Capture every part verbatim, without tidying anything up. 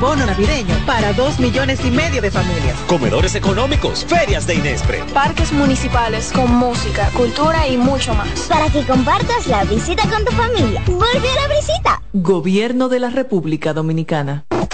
bono navideño para dos millones y medio de familias. Comedores económicos, ferias de Inespre, parques municipales con música, cultura y mucho más. Para que compartas la visita con tu familia. ¡Vuelve a la visita! Gobierno de la República Dominicana.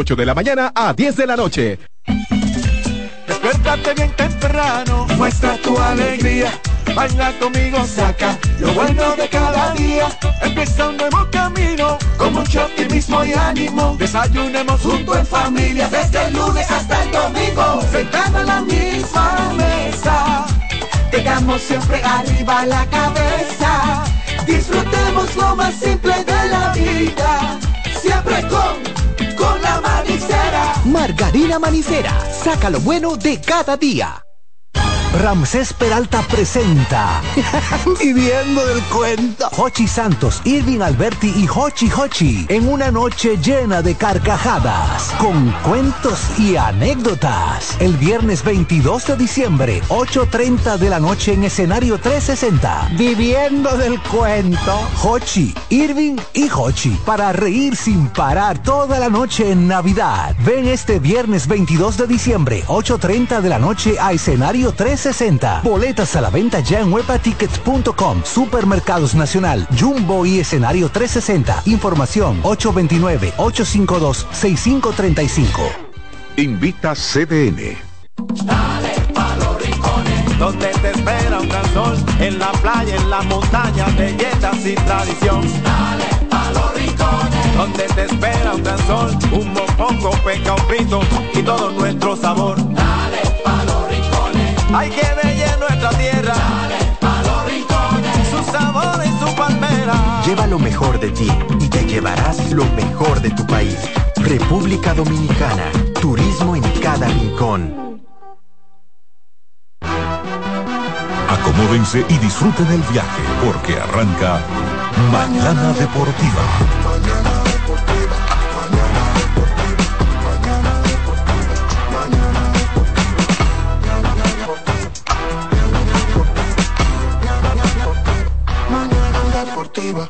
ocho de la mañana a diez de la noche. Despiértate bien temprano, muestra tu alegría, baila conmigo, saca lo bueno de cada día. Empieza un nuevo camino, con mucho optimismo y ánimo. Desayunemos junto en familia, desde el lunes hasta el domingo. Sentado en la misma mesa, tengamos siempre arriba la cabeza. Disfrutemos lo más simple de la vida, siempre con... con la Manicera. Margarina Manicera, saca lo bueno de cada día. Ramsés Peralta presenta Viviendo del Cuento. Jochi Santos, Irving Alberti y Jochi Jochi en una noche llena de carcajadas, con cuentos y anécdotas. El viernes veintidós de diciembre, ocho y media de la noche en Escenario trescientos sesenta. Viviendo del Cuento. Jochi, Irving y Jochi, para reír sin parar toda la noche en Navidad. Ven este viernes veintidós de diciembre, ocho y media de la noche a Escenario trescientos sesenta. Boletas a la venta ya en webatickets punto com, Supermercados Nacional, Jumbo y Escenario trescientos sesenta. Información ocho dos nueve, ocho cinco dos, seis cinco tres cinco. Invita C D N. Dale pa' los rincones, donde te espera un gran sol, en la playa, en la montaña, belletas y tradición. Dale pa' los rincones, donde te espera un gran sol, un mopongo, peca, un pito y todo nuestro sabor. Dale pa' los rincones, hay que bella nuestra tierra. Dale pa' los rincones, su sabor y su palmera. Lleva lo mejor de ti y te llevarás lo mejor de tu país. República Dominicana, turismo en cada rincón. Acomódense y disfruten el viaje, porque arranca Mañana Deportiva. Mañana Deportiva, Mañana Deportiva, Mañana Deportiva, Mañana Deportiva, Mañana Deportiva, Mañana Deportiva.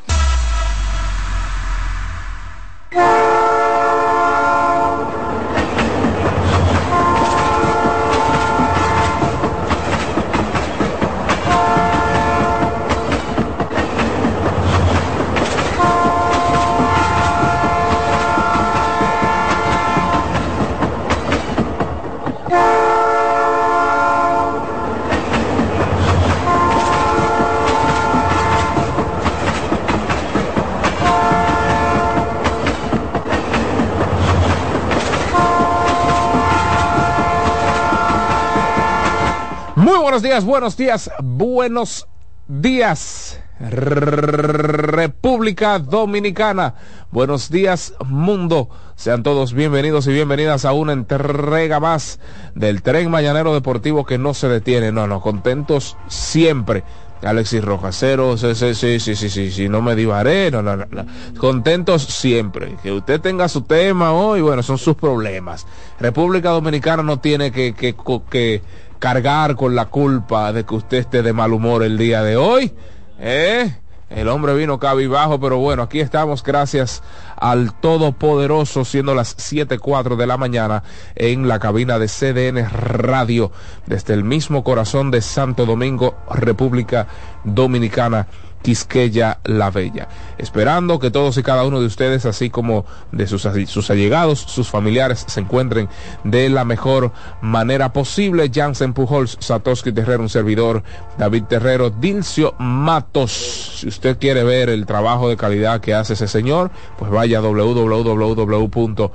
Buenos días, buenos días, buenos días, República Dominicana. Buenos días, mundo. Sean todos bienvenidos y bienvenidas a una entrega más del tren mañanero deportivo que no se detiene. No, no, contentos siempre. Alexis Rojas, cero, sí, sí, sí, sí, sí, sí, sí, no me divaré, no, no, no, no, contentos siempre, que usted tenga su tema hoy, bueno, son sus problemas. República Dominicana no tiene que, que, que cargar con la culpa de que usted esté de mal humor el día de hoy, ¿eh? El hombre vino cabibajo, pero bueno, aquí estamos gracias al Todopoderoso, siendo las siete cuatro de la mañana en la cabina de C D N Radio, desde el mismo corazón de Santo Domingo, República Dominicana, Quisqueya la Bella. Esperando que todos y cada uno de ustedes, así como de sus, sus allegados, sus familiares, se encuentren de la mejor manera posible. Jansen Pujols, Satoshi Terrero, un servidor, David Terrero, Dilcio Matos. Si usted quiere ver el trabajo de calidad que hace ese señor, pues vaya a doble u doble u doble u punto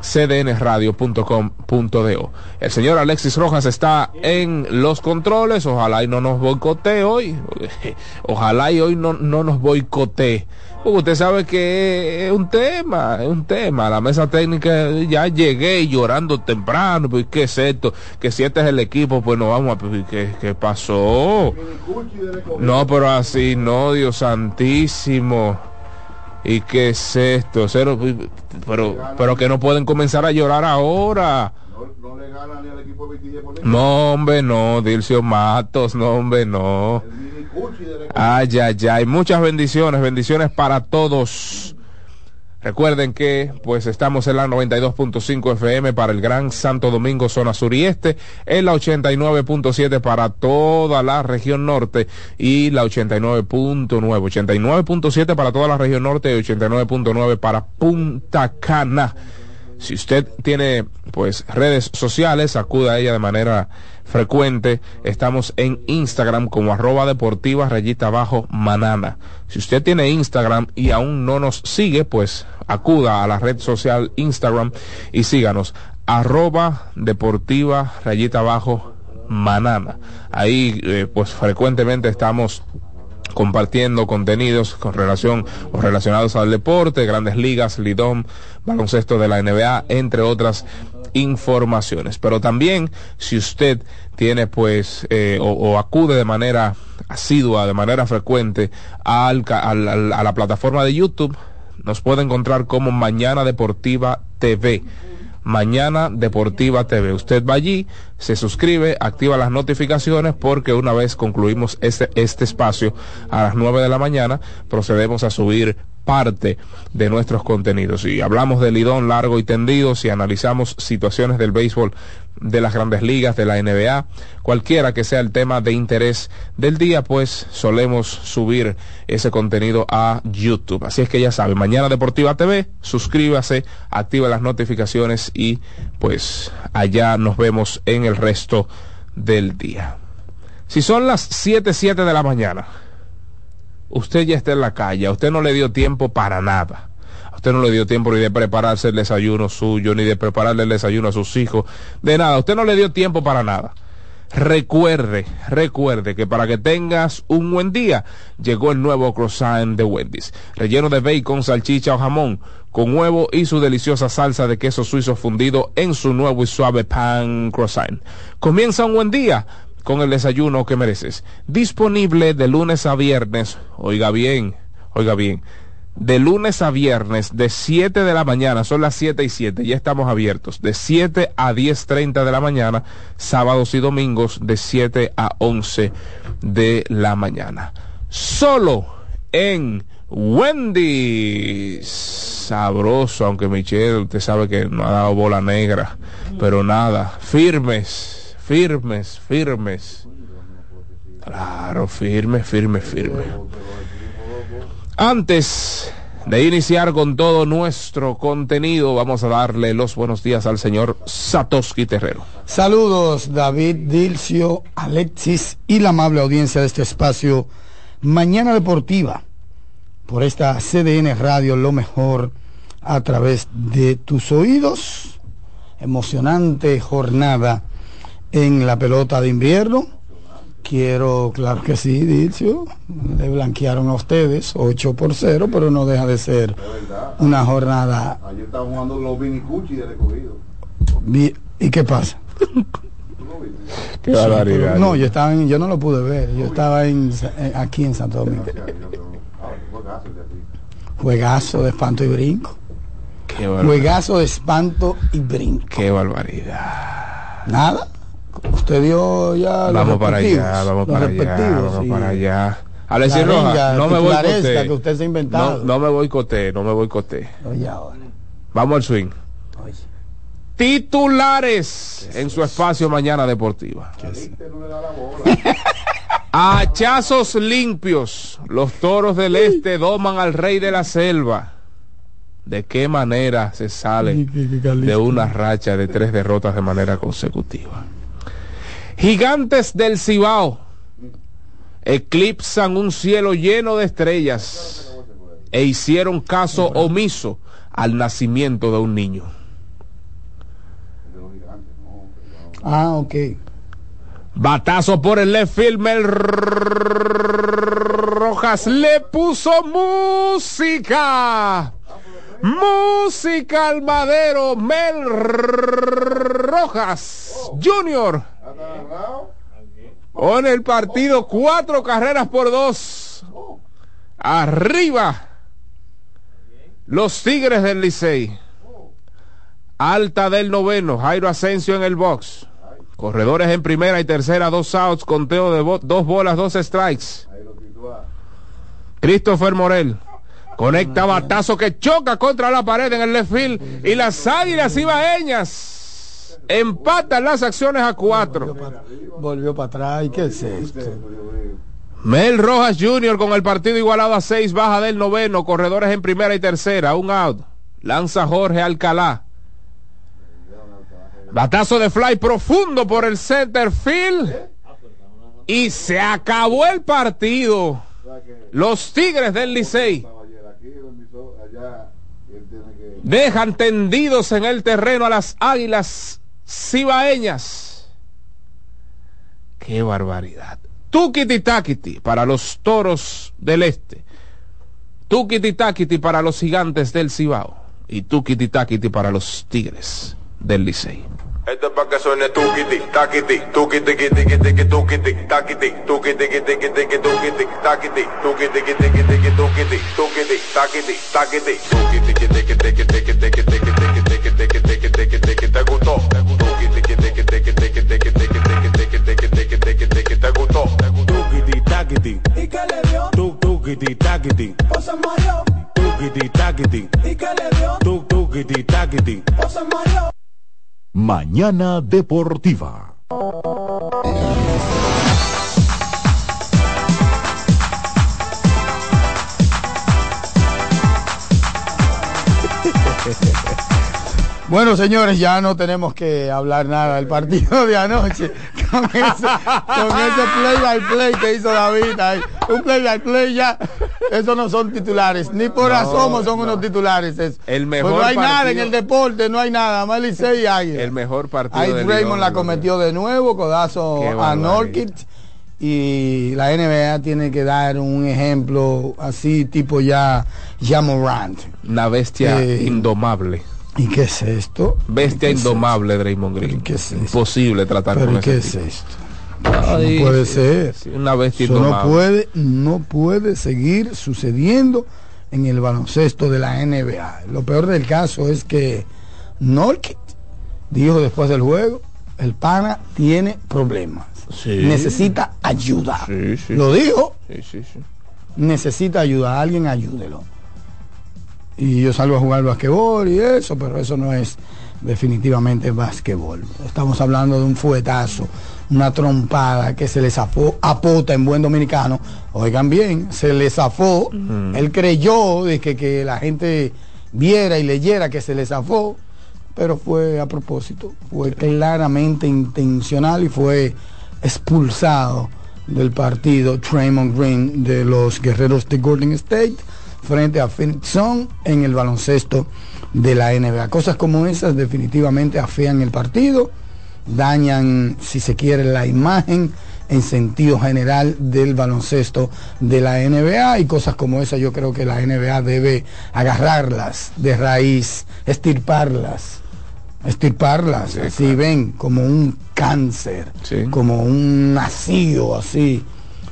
c d n radio punto com punto d o. El señor Alexis Rojas está en los controles. Ojalá y no nos boicotee hoy. Ojalá y hoy no, no nos boicotee. Porque usted sabe que es un tema, es un tema. La mesa técnica, ya llegué llorando temprano. Pues, ¿qué es esto? Que si este es el equipo, pues no vamos a... ¿Qué, qué pasó? No, pero así no, Dios santísimo. ¿Y qué es esto? Cero, pero, pero que no pueden comenzar a llorar ahora. No, no le ganan ni al equipo de Vitilla por el... No, hombre, no, Dilcio Matos, no, hombre, no. Ay, ay, ay, muchas bendiciones, bendiciones para todos. Recuerden que pues estamos en la noventa y dos punto cinco F M para el Gran Santo Domingo, zona sur y este, en la ochenta y nueve punto siete para toda la región norte y la ochenta y nueve punto nueve, ochenta y nueve punto siete para toda la región norte y ochenta y nueve punto nueve para Punta Cana. Si usted tiene pues redes sociales, acuda a ella de manera frecuente. Estamos en Instagram como arroba deportiva rayita abajo manana. Si usted tiene Instagram y aún no nos sigue, pues acuda a la red social Instagram y síganos, arroba deportiva rayita abajo manana. Ahí eh, pues frecuentemente estamos compartiendo contenidos con relación o relacionados al deporte, grandes ligas, Lidom, baloncesto de la N B A, entre otras informaciones. Pero también, si usted tiene pues eh, o, o acude de manera asidua, de manera frecuente al, al, al, a la plataforma de YouTube, nos puede encontrar como Mañana Deportiva T V. Mañana Deportiva T V. Usted va allí, se suscribe, activa las notificaciones, porque una vez concluimos este, este espacio a las nueve de la mañana, procedemos a subir parte de nuestros contenidos. Y hablamos de Lidón largo y tendido, si analizamos situaciones del béisbol, de las grandes ligas, de la N B A, cualquiera que sea el tema de interés del día, pues solemos subir ese contenido a YouTube. Así es que ya saben, Mañana Deportiva T V, suscríbase, activa las notificaciones y pues allá nos vemos en el resto del día. Si son las siete, siete de la mañana, usted ya está en la calle, a usted no le dio tiempo para nada. Usted no le dio tiempo ni de prepararse el desayuno suyo, ni de prepararle el desayuno a sus hijos, de nada. Usted no le dio tiempo para nada. Recuerde, recuerde que para que tengas un buen día, llegó el nuevo croissant de Wendy's. Relleno de bacon, salchicha o jamón, con huevo y su deliciosa salsa de queso suizo fundido en su nuevo y suave pan croissant. Comienza un buen día con el desayuno que mereces. Disponible de lunes a viernes, oiga bien, oiga bien. De lunes a viernes, de siete de la mañana, son las siete y siete, ya estamos abiertos, de siete a diez treinta de la mañana, sábados y domingos, de siete a once de la mañana. Solo en Wendy's. Sabroso, aunque Michelle, usted sabe que no ha dado bola negra, pero nada, firmes, firmes, firmes. Claro, firme, firme, firme. Antes de iniciar con todo nuestro contenido, vamos a darle los buenos días al señor Satoshi Terrero. Saludos, David, Dilcio, Alexis y la amable audiencia de este espacio Mañana Deportiva, por esta C D N Radio, lo mejor a través de tus oídos. Emocionante jornada en la pelota de invierno. Quiero, claro que sí, Dilcio, le blanquearon a ustedes ocho por cero, pero no deja de ser una jornada. Ayer estaban jugando los minicuchi de recogido. ¿Y qué pasa? Qué barbaridad. No, yo estaba en, yo no lo pude ver, yo estaba en, en aquí en Santo Domingo. Juegazo de espanto y brinco. Qué Juegazo de espanto y brinco. Qué barbaridad. Nada. Usted dio ya. Vamos para allá, vamos para allá, vamos sí. para allá. Alexis Rojas, no me boicoté. Que usted se ha inventado. No, no me boicoté, no me boicoté. Oye, ahora. Vamos al swing. Oye. Titulares en su espacio Mañana Deportiva. Hachazos limpios. Los Toros del Este doman al rey de la selva. ¿De qué manera se sale de una racha de tres derrotas de manera consecutiva? Gigantes del Cibao eclipsan un cielo lleno de estrellas e hicieron caso omiso al nacimiento de un niño. Ah, ok. Batazo por el left field, Mel Rojas le puso música. Música al madero, Mel Rojas junior Con el partido, cuatro carreras por dos. Arriba los Tigres del Licey. Alta del noveno, Jairo Asensio en el box. Corredores en primera y tercera, dos outs, conteo de bo- dos bolas, dos strikes. Christopher Morel conecta batazo que choca contra la pared en el left field y las Águilas Cibaeñas empatan las acciones a cuatro. Volvió para atrás, ¿y qué es esto? Mel Rojas junior con el partido igualado a seis, baja del noveno, corredores en primera y tercera, un out. Lanza Jorge Alcalá. Batazo de fly profundo por el center field y se acabó el partido. Los Tigres del Licey dejan tendidos en el terreno a las Águilas Cibaeñas. ¡Qué barbaridad! Tukiti-takiti para los Toros del Este, tukiti-takiti para los Gigantes del Cibao y tukiti-takiti para los Tigres del Licey. Esto es para que suene tukiti, takiti, tukiti, tukiti, tukiti, takiti, tukiti, tukiti, tukiti, takiti, tukiti, tukiti, tukiti, tukiti, takiti, takiti, tukiti, tukiti, tukiti, tukiti, tukiti, tukiti, te gustó, tukiti, tukiti, tukiti, tukiti, tukiti, tukiti, te gustó, tukiti, takiti, y que le dio, tukiti, takiti, o se mareó, tukiti, takiti, y que le dio, tukiti, takiti, o se mareó. Mañana Deportiva. Bueno, señores, ya no tenemos que hablar nada del partido de anoche. Con ese, con ese play by play que hizo David ahí. Un play by play ya. Eso no son titulares. Ni por no, asomo son no. unos titulares. Eso. El mejor pues no hay partido, nada en el deporte, no hay nada. Más Licey y Águila. El mejor partido. Ahí Draymond la cometió de nuevo. Codazo a Norkit. Y la N B A tiene que dar un ejemplo así, tipo ya, ya Morant. Una bestia eh, indomable. ¿Y qué es esto? Bestia indomable, es Draymond Green. ¿Qué es esto? Imposible tratar ¿Pero con ¿Qué es tipo? esto? Ay, no puede ser. Una bestia Eso indomable. No puede, no puede seguir sucediendo en el baloncesto de la N B A. Lo peor del caso es que Norkit dijo después del juego, el pana tiene problemas. Sí. Necesita ayuda. Sí, sí. Lo dijo. Sí, sí, sí. Necesita ayuda. Alguien ayúdelo. Y yo salgo a jugar basquetbol y eso, pero eso no es definitivamente basquetbol. Estamos hablando de un fuetazo, una trompada que se le zafó a pota en buen dominicano. Oigan bien, se le zafó. Uh-huh. Él creyó de que, que la gente viera y leyera que se le zafó, pero fue a propósito, fue claramente intencional y fue expulsado del partido Draymond Green de los Guerreros de Golden State frente a Phoenix Suns en el baloncesto de la N B A. Cosas como esas definitivamente afean el partido, dañan, si se quiere, la imagen en sentido general del baloncesto de la N B A, y cosas como esas yo creo que la N B A debe agarrarlas de raíz, estirparlas, estirparlas, sí, así claro. Ven, como un cáncer, sí. Como un nacido así.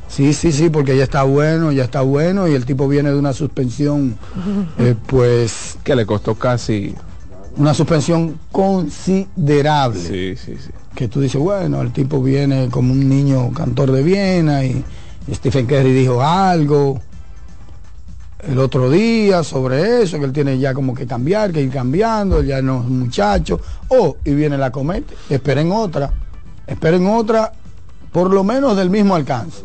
Sí, sí, sí, porque ya está bueno, ya está bueno, y el tipo viene de una suspensión, eh, pues... que le costó casi... una suspensión considerable. Sí, sí, sí. Que tú dices, bueno, el tipo viene como un niño cantor de Viena, y Stephen Curry dijo algo el otro día sobre eso, que él tiene ya como que cambiar, que ir cambiando, ya no es muchacho. Oh, y viene la comete, esperen otra, esperen otra, por lo menos del mismo alcance.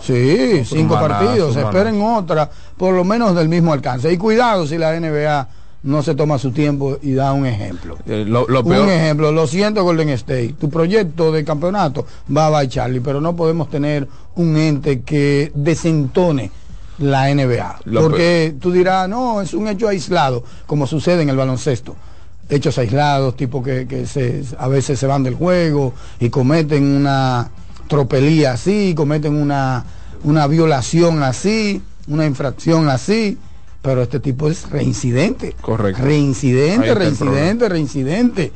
Sí, cinco manada, partidos, esperen otra, por lo menos del mismo alcance. Y cuidado si la N B A no se toma su tiempo y da un ejemplo. Eh, lo, lo peor... Un ejemplo, lo siento Golden State, tu proyecto de campeonato va a bye Charlie, pero no podemos tener un ente que desentone la N B A. Lo porque peor... tú dirás, no, es un hecho aislado, como sucede en el baloncesto. hechos aislados, tipo que, que se, a veces se van del juego y cometen una tropelía así, cometen una, una violación así, una infracción así, pero este tipo es reincidente. Correcto. Reincidente, reincidente, reincidente.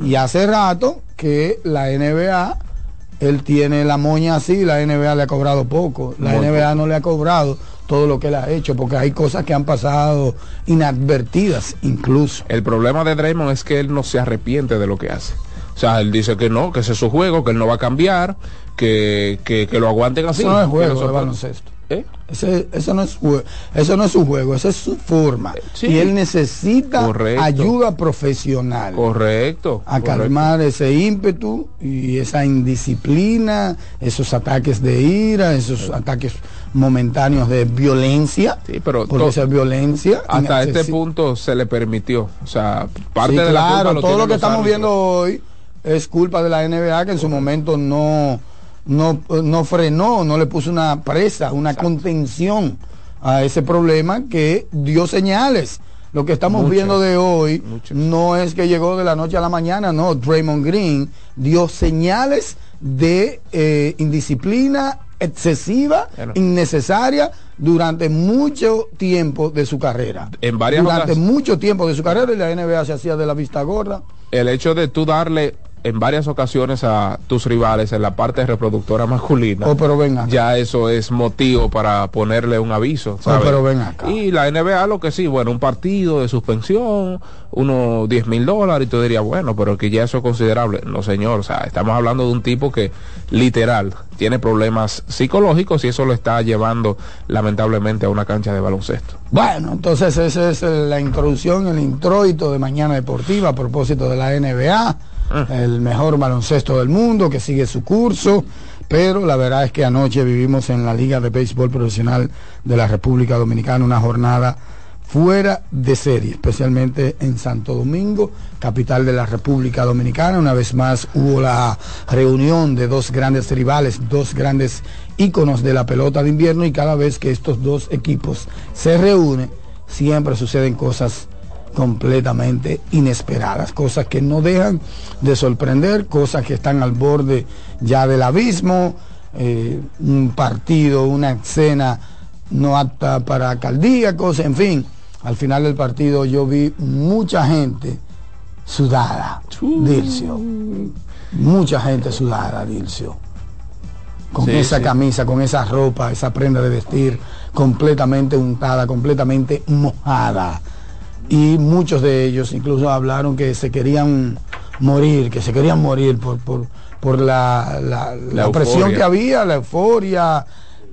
Y hace rato que la N B A, él tiene la moña así, la N B A le ha cobrado poco, la Muy N B A poco. No le ha cobrado todo lo que él ha hecho, porque hay cosas que han pasado inadvertidas incluso. El problema de Draymond es que él no se arrepiente de lo que hace. O sea, él dice que no, que ese es su juego, que él no va a cambiar, que, que, que lo aguanten así. Eso no es juego de baloncesto. ¿Eh? Ese, eso, no es, eso no es su juego, esa es su forma. Sí. Y él necesita correcto. Ayuda profesional. Correcto. A correcto. Calmar ese ímpetu y esa indisciplina, esos ataques de ira, esos sí. ataques momentáneos de violencia. Sí, pero porque esa violencia hasta este punto se le permitió. O sea, parte sí, de claro, la culpa lo todo lo que estamos árbitros. Viendo hoy es culpa de la N B A que en su momento no. No, no frenó, no le puso una presa, una Exacto. contención a ese problema que dio señales. Lo que estamos mucho, viendo de hoy mucho. No es que llegó de la noche a la mañana, no. Draymond Green dio señales de eh, indisciplina excesiva, bueno. innecesaria, durante mucho tiempo de su carrera. En varias Durante ocasiones. mucho tiempo de su carrera, y la N B A se hacía de la vista gorda. El hecho de tú darle... en varias ocasiones a tus rivales en la parte reproductora masculina. Oh, pero ven acá. Ya eso es motivo para ponerle un aviso, ¿sabes? Oh, pero ven acá. Y la N B A lo que sí, bueno, un partido de suspensión, unos diez mil dólares, y tú dirías, bueno, pero que ya eso es considerable. No, señor, o sea, estamos hablando de un tipo que literal tiene problemas psicológicos y eso lo está llevando lamentablemente a una cancha de baloncesto. Bueno, entonces esa es la introducción, el introito de Mañana Deportiva a propósito de la N B A. El mejor baloncesto del mundo que sigue su curso, pero la verdad es que anoche vivimos en la Liga de Béisbol Profesional de la República Dominicana una jornada fuera de serie, especialmente en Santo Domingo, capital de la República Dominicana. Una vez más hubo la reunión de dos grandes rivales, dos grandes íconos de la pelota de invierno, y cada vez que estos dos equipos se reúnen, siempre suceden cosas completamente inesperadas, cosas que no dejan de sorprender, cosas que están al borde ya del abismo, eh, un partido, una escena no apta para cardíacos, en fin. Al final del partido yo vi mucha gente sudada, Dilcio, mucha gente sudada, Dilcio, con sí, esa sí. camisa, con esa ropa, esa prenda de vestir completamente untada, completamente mojada. Y muchos de ellos incluso hablaron que se querían morir, que se querían morir por, por, por la, la, la, la presión que había, la euforia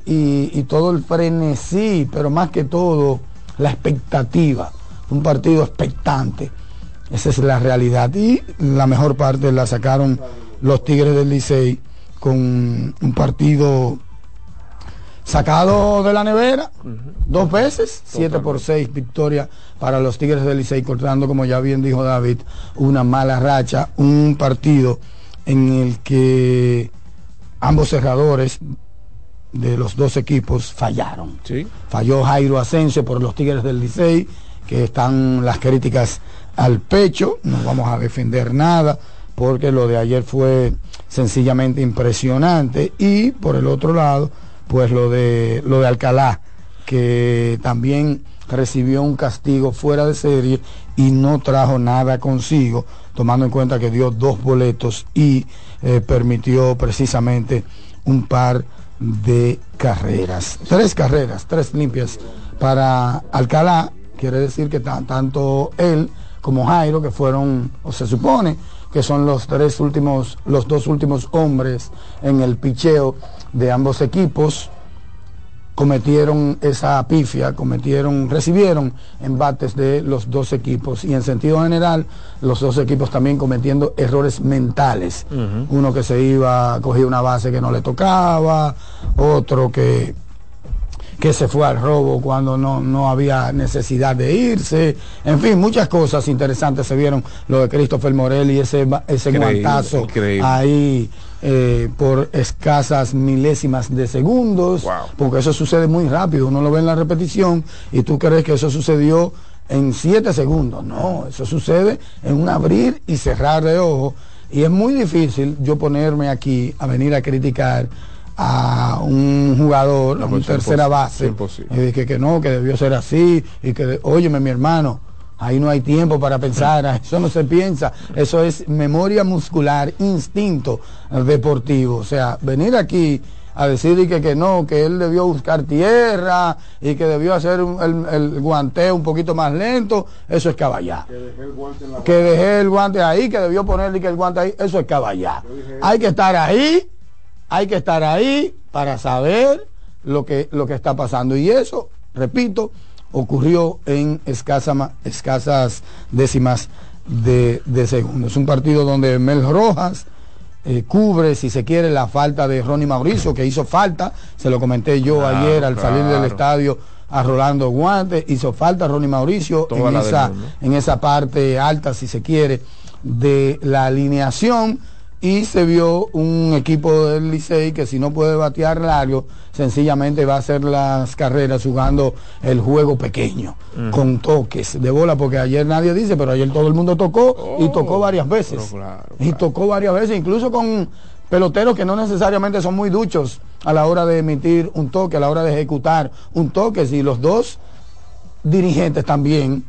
y, y todo el frenesí, pero más que todo la expectativa, un partido expectante. Esa es la realidad, y la mejor parte la sacaron los Tigres del Licey con un partido... sacado de la nevera, uh-huh. dos veces, siete por seis, victoria para los Tigres del Licey, cortando, como ya bien dijo David, una mala racha, un partido en el que ambos cerradores de los dos equipos fallaron. ¿Sí? Falló Jairo Asensio por los Tigres del Licey, que están las críticas al pecho, no vamos a defender nada, porque lo de ayer fue sencillamente impresionante, y por el otro lado, pues lo de lo de Alcalá, que también recibió un castigo fuera de serie y no trajo nada consigo, tomando en cuenta que dio dos boletos y eh, permitió precisamente un par de carreras, tres carreras, tres limpias para Alcalá. Quiere decir que t- tanto él como Jairo, que fueron, o se supone que son los tres últimos, los dos últimos hombres en el picheo de ambos equipos, cometieron esa pifia, cometieron, recibieron embates de los dos equipos, y en sentido general los dos equipos también cometiendo errores mentales. Uh-huh. Uno que se iba, cogía una base que no le tocaba, otro que que se fue al robo cuando no, no había necesidad de irse. En fin, muchas cosas interesantes se vieron. Lo de Christopher Morel y ese, ese increíble, guantazo increíble. Ahí eh, por escasas milésimas de segundos, wow. Porque eso sucede muy rápido, uno lo ve en la repetición y tú crees que eso sucedió en siete segundos. No, eso sucede en un abrir y cerrar de ojos. Y es muy difícil yo ponerme aquí a venir a criticar a un jugador, no, a un tercera base, y que, que no, que debió ser así, y que, óyeme mi hermano, ahí no hay tiempo para pensar, eso no se piensa, eso es memoria muscular, instinto deportivo. O sea, venir aquí a decir y que, que no, que él debió buscar tierra y que debió hacer un, el, el guanteo un poquito más lento, eso es caballar. Que dejé el guante, en la que dejé el guante ahí, que debió ponerle que el guante ahí, eso es caballar. Hay que estar ahí, hay que estar ahí para saber lo que, lo que está pasando. Y eso, repito, ocurrió en escasa, escasas décimas de, de segundo. Es un partido donde Mel Rojas Eh, cubre, si se quiere, la falta de Ronny Mauricio, que hizo falta, se lo comenté yo claro, ayer al claro. salir del estadio a Rolando Guantes, hizo falta Ronny Mauricio en esa, en esa parte alta, si se quiere, de la alineación, y se vio un equipo del Licey que si no puede batear largo, sencillamente va a hacer las carreras jugando el juego pequeño, mm. con toques de bola, porque ayer nadie dice, pero ayer todo el mundo tocó, oh, y tocó varias veces, claro, claro. y tocó varias veces, incluso con peloteros que no necesariamente son muy duchos a la hora de emitir un toque, a la hora de ejecutar un toque, si los dos dirigentes también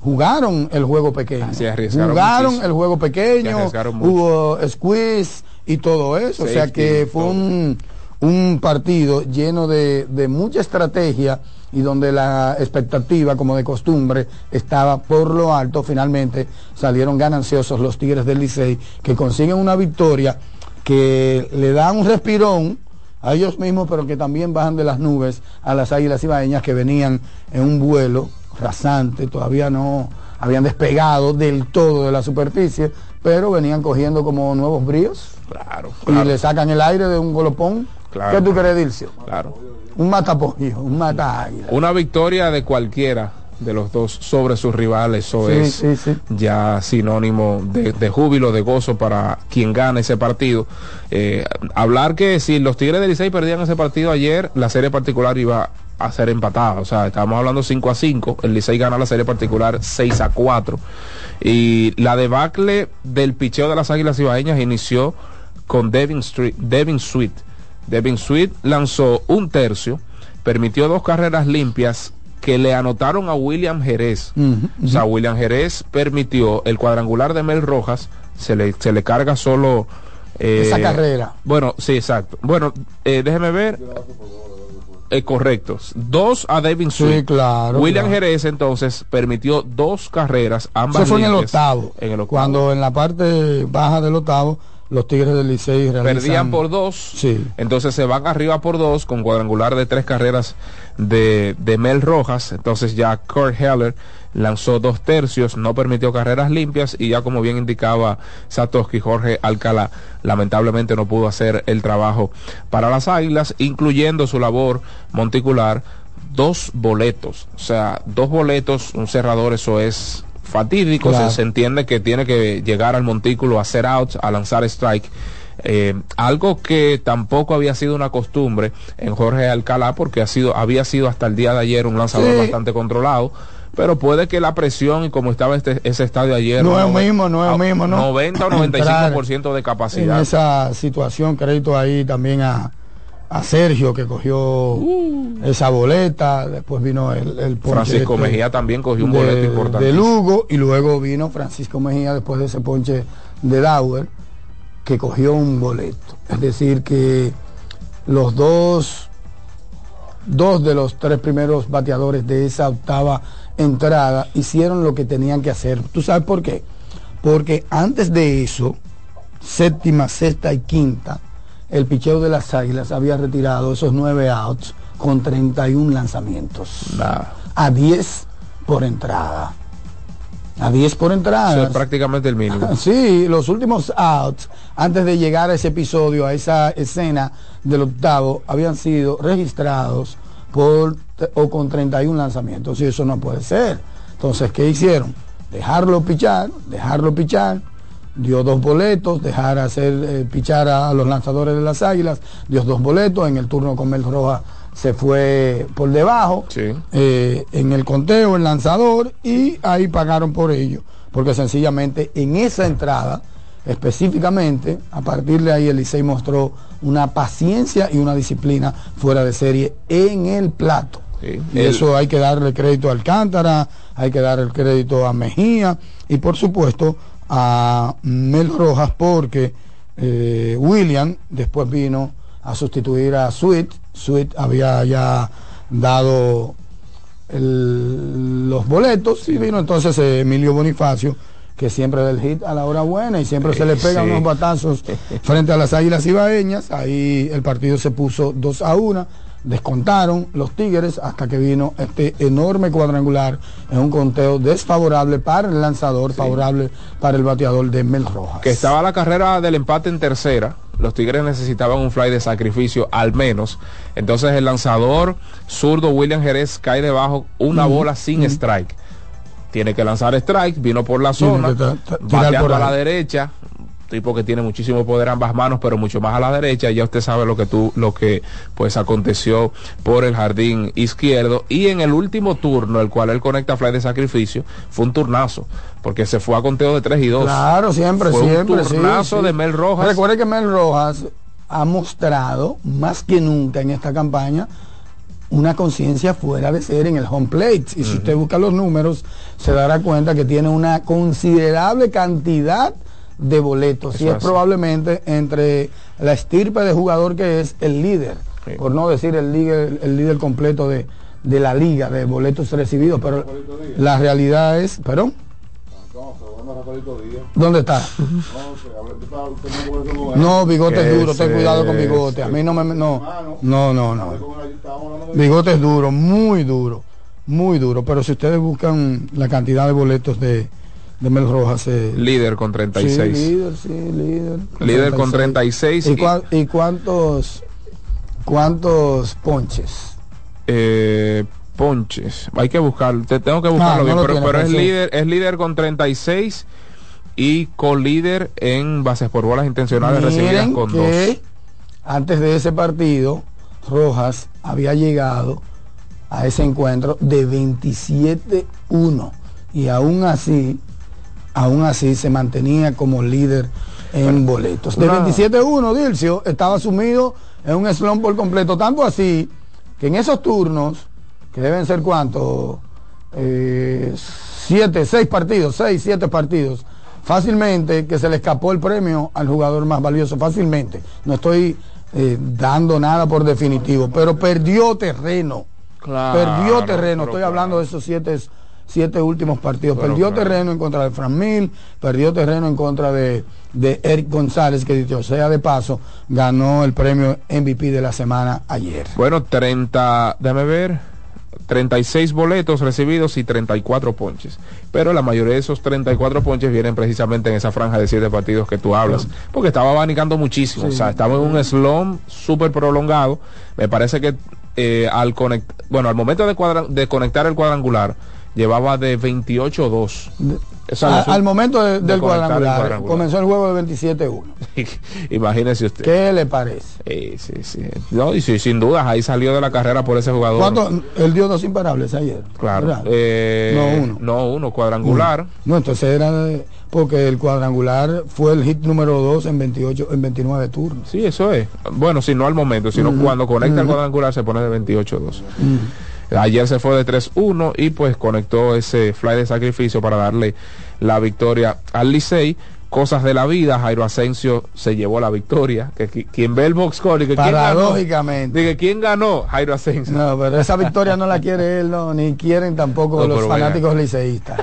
jugaron el juego pequeño, jugaron muchísimo. el juego pequeño, hubo squeeze y todo eso, Safety, o sea que fue un, un partido lleno de, de mucha estrategia y donde la expectativa, como de costumbre, estaba por lo alto. Finalmente salieron gananciosos los Tigres del Licey, que consiguen una victoria que le da un respirón a ellos mismos, pero que también bajan de las nubes a las Águilas Cibaeñas, que venían en un vuelo rasante, todavía no habían despegado del todo de la superficie, pero venían cogiendo como nuevos bríos, claro, claro. y le sacan el aire de un golopón. Claro, ¿qué tú crees, Dilcio? Claro. Un matapollo, un mata águila. Una victoria de cualquiera de los dos sobre sus rivales, eso sí, es sí, sí. ya sinónimo de, de júbilo, de gozo para quien gana ese partido. Eh, hablar que si los Tigres del Licey perdían ese partido ayer, la serie particular iba a ser empatada, o sea, estábamos hablando cinco a cinco, el Licey gana la serie particular seis a cuatro, y la debacle del picheo de las Águilas Cibaeñas inició con Devin Street, Devin Sweet Devin Sweet lanzó un tercio, permitió dos carreras limpias que le anotaron a William Jerez. Uh-huh, uh-huh. O sea, William Jerez permitió el cuadrangular de Mel Rojas, se le, se le carga solo eh, esa carrera. Bueno, sí, exacto. Bueno, eh, déjeme ver. Eh, correctos, dos a David Sweet. Sí, claro, William claro. Jerez entonces permitió dos carreras, ambas. Eso fue en el, octavo, en el octavo, cuando en la parte baja del octavo los Tigres del Licey realizan... perdían por dos, sí. entonces se van arriba por dos con cuadrangular de tres carreras de, de Mel Rojas. Entonces ya Kurt Heller lanzó dos tercios, no permitió carreras limpias, y ya como bien indicaba Satoshi, Jorge Alcalá lamentablemente no pudo hacer el trabajo para las Águilas, incluyendo su labor monticular, dos boletos, o sea, dos boletos, un cerrador, eso es fatídico, claro. se, se entiende que tiene que llegar al montículo a hacer outs, a lanzar strike. Eh, algo que tampoco había sido una costumbre en Jorge Alcalá, porque ha sido, había sido hasta el día de ayer un lanzador sí. bastante controlado, pero puede que la presión, y como estaba este, ese estadio ayer, no es mismo, no es mismo, ¿no? noventa o noventa y cinco por ciento de capacidad. En esa situación, crédito ahí también a, a Sergio, que cogió uh. esa boleta, después vino el, el ponche. Francisco este, Mejía también cogió un de, boleto importante. De Lugo, y luego vino Francisco Mejía después de ese ponche de Dauer, que cogió un boleto. Es decir, que los dos, dos de los tres primeros bateadores de esa octava entrada hicieron lo que tenían que hacer. ¿Tú sabes por qué? Porque antes de eso, séptima, sexta y quinta, el picheo de las Águilas había retirado esos nueve outs con treinta y uno lanzamientos. Nah. A diez por entrada. A diez por entrada. Eso es prácticamente el mínimo. Sí, los últimos outs, antes de llegar a ese episodio, a esa escena del octavo, habían sido registrados por o con treinta y uno lanzamientos, y eso no puede ser. Entonces, ¿qué hicieron? Dejarlo pichar, dejarlo pichar, dio dos boletos, dejar hacer eh, pichar a, a los lanzadores de las Águilas, dio dos boletos, en el turno con Mel Rojas se fue por debajo, sí, eh, en el conteo, el lanzador, y ahí pagaron por ello, porque sencillamente en esa entrada, específicamente, a partir de ahí el Licey mostró una paciencia y una disciplina fuera de serie en el plato. Sí, y el... eso hay que darle crédito a Alcántara, hay que darle crédito a Mejía y por supuesto a Mel Rojas, porque eh, William después vino a sustituir a Sweet. Sweet había ya dado el, los boletos y vino entonces eh, Emilio Bonifacio, que siempre da el hit a la hora buena y siempre eh, se le pega, sí, unos batazos frente a las Águilas Cibaeñas. Ahí el partido se puso dos a uno, descontaron los Tigres hasta que vino este enorme cuadrangular en un conteo desfavorable para el lanzador, sí, favorable para el bateador de Mel Rojas. Que estaba la carrera del empate en tercera, los Tigres necesitaban un fly de sacrificio al menos, entonces el lanzador zurdo William Jerez cae debajo una mm, bola sin mm. strike. Tiene que lanzar strike, vino por la zona, bateando a la derecha, tipo que tiene muchísimo poder ambas manos, pero mucho más a la derecha. Ya usted sabe lo que tú, lo que pues aconteció por el jardín izquierdo. Y en el último turno, el cual él conecta fly de sacrificio, fue un turnazo, porque se fue a conteo de tres y dos. Claro, siempre, fue siempre. Un turnazo, sí, sí, de Mel Rojas. Recuerde que Mel Rojas ha mostrado más que nunca en esta campaña una conciencia fuera de ser en el home plate, y si uh-huh. usted busca los números se dará cuenta que tiene una considerable cantidad de boletos. Eso y es así. Probablemente entre la estirpe de jugador que es el líder, sí, por no decir el líder, el líder completo de, de la liga de boletos recibidos, pero la realidad es, perdón, ¿dónde está? No, Bigote es duro, ten cuidado con Bigote. A mí no me... No, no, no, no. Bigote es duro, muy duro, muy duro. Pero si ustedes buscan la cantidad de boletos de, de Mel Rojas... Eh, líder con treinta y seis. Sí, líder, sí, líder. Líder con treinta y seis. ¿Y, cua- y cuántos, cuántos ponches? Eh... Ponches, hay que buscar, te tengo que buscarlo ah, bien, no pero, tiene, pero es sí. líder, es líder con treinta y seis y colíder en bases por bolas intencionales. Miren, recibidas con dos. Antes de ese partido, Rojas había llegado a ese encuentro de veintisiete uno y aún así, aún así se mantenía como líder en bueno, boletos. De no. veintisiete uno, Dilcio estaba sumido en un slump por completo, tanto así que en esos turnos que deben ser cuántos, eh, siete, seis partidos, seis, siete partidos, fácilmente que se le escapó el premio al jugador más valioso, fácilmente, no estoy eh, dando nada por definitivo, pero perdió terreno, claro, perdió terreno, estoy hablando de esos siete, siete últimos partidos, perdió terreno en contra de Fran Mil, perdió terreno en contra de, de Eric González, que dicho sea de paso, ganó el premio M V P de la semana ayer. Bueno, treinta, déjame ver, treinta y seis boletos recibidos y treinta y cuatro ponches, pero la mayoría de esos treinta y cuatro ponches vienen precisamente en esa franja de siete partidos que tú hablas, porque estaba abanicando muchísimo, sí, o sea, estaba en un slump súper prolongado. Me parece que eh, al conect... bueno, al momento de, cuadra... de conectar el cuadrangular llevaba de veintiocho dos. O sea, al, al momento de, del de cuadrangular, cuadrangular comenzó el juego de veintisiete uno. Imagínese usted. ¿Qué le parece? Eh, sí, sí. No, y sí, sin dudas, ahí salió de la carrera por ese jugador. ¿Cuánto? Él dio dos imparables ayer. Claro. Eh, no, uno. No, uno, cuadrangular. Uno. No, entonces era... De... porque el cuadrangular fue el hit número dos en veintiocho, en veintinueve turnos. Sí, eso es. Bueno, si no al momento, sino uh-huh. cuando conecta uh-huh. el cuadrangular se pone de veintiocho dos. Uh-huh. Ayer se fue de tres uno y pues conectó ese fly de sacrificio para darle la victoria al Licey. Cosas de la vida, Jairo Asensio se llevó la victoria, que, que quien ve el box score y que paradójicamente dice quién ganó, Jairo Asensio. No, pero esa victoria no la quiere él, no, ni quieren tampoco no, los fanáticos vaya. liceístas.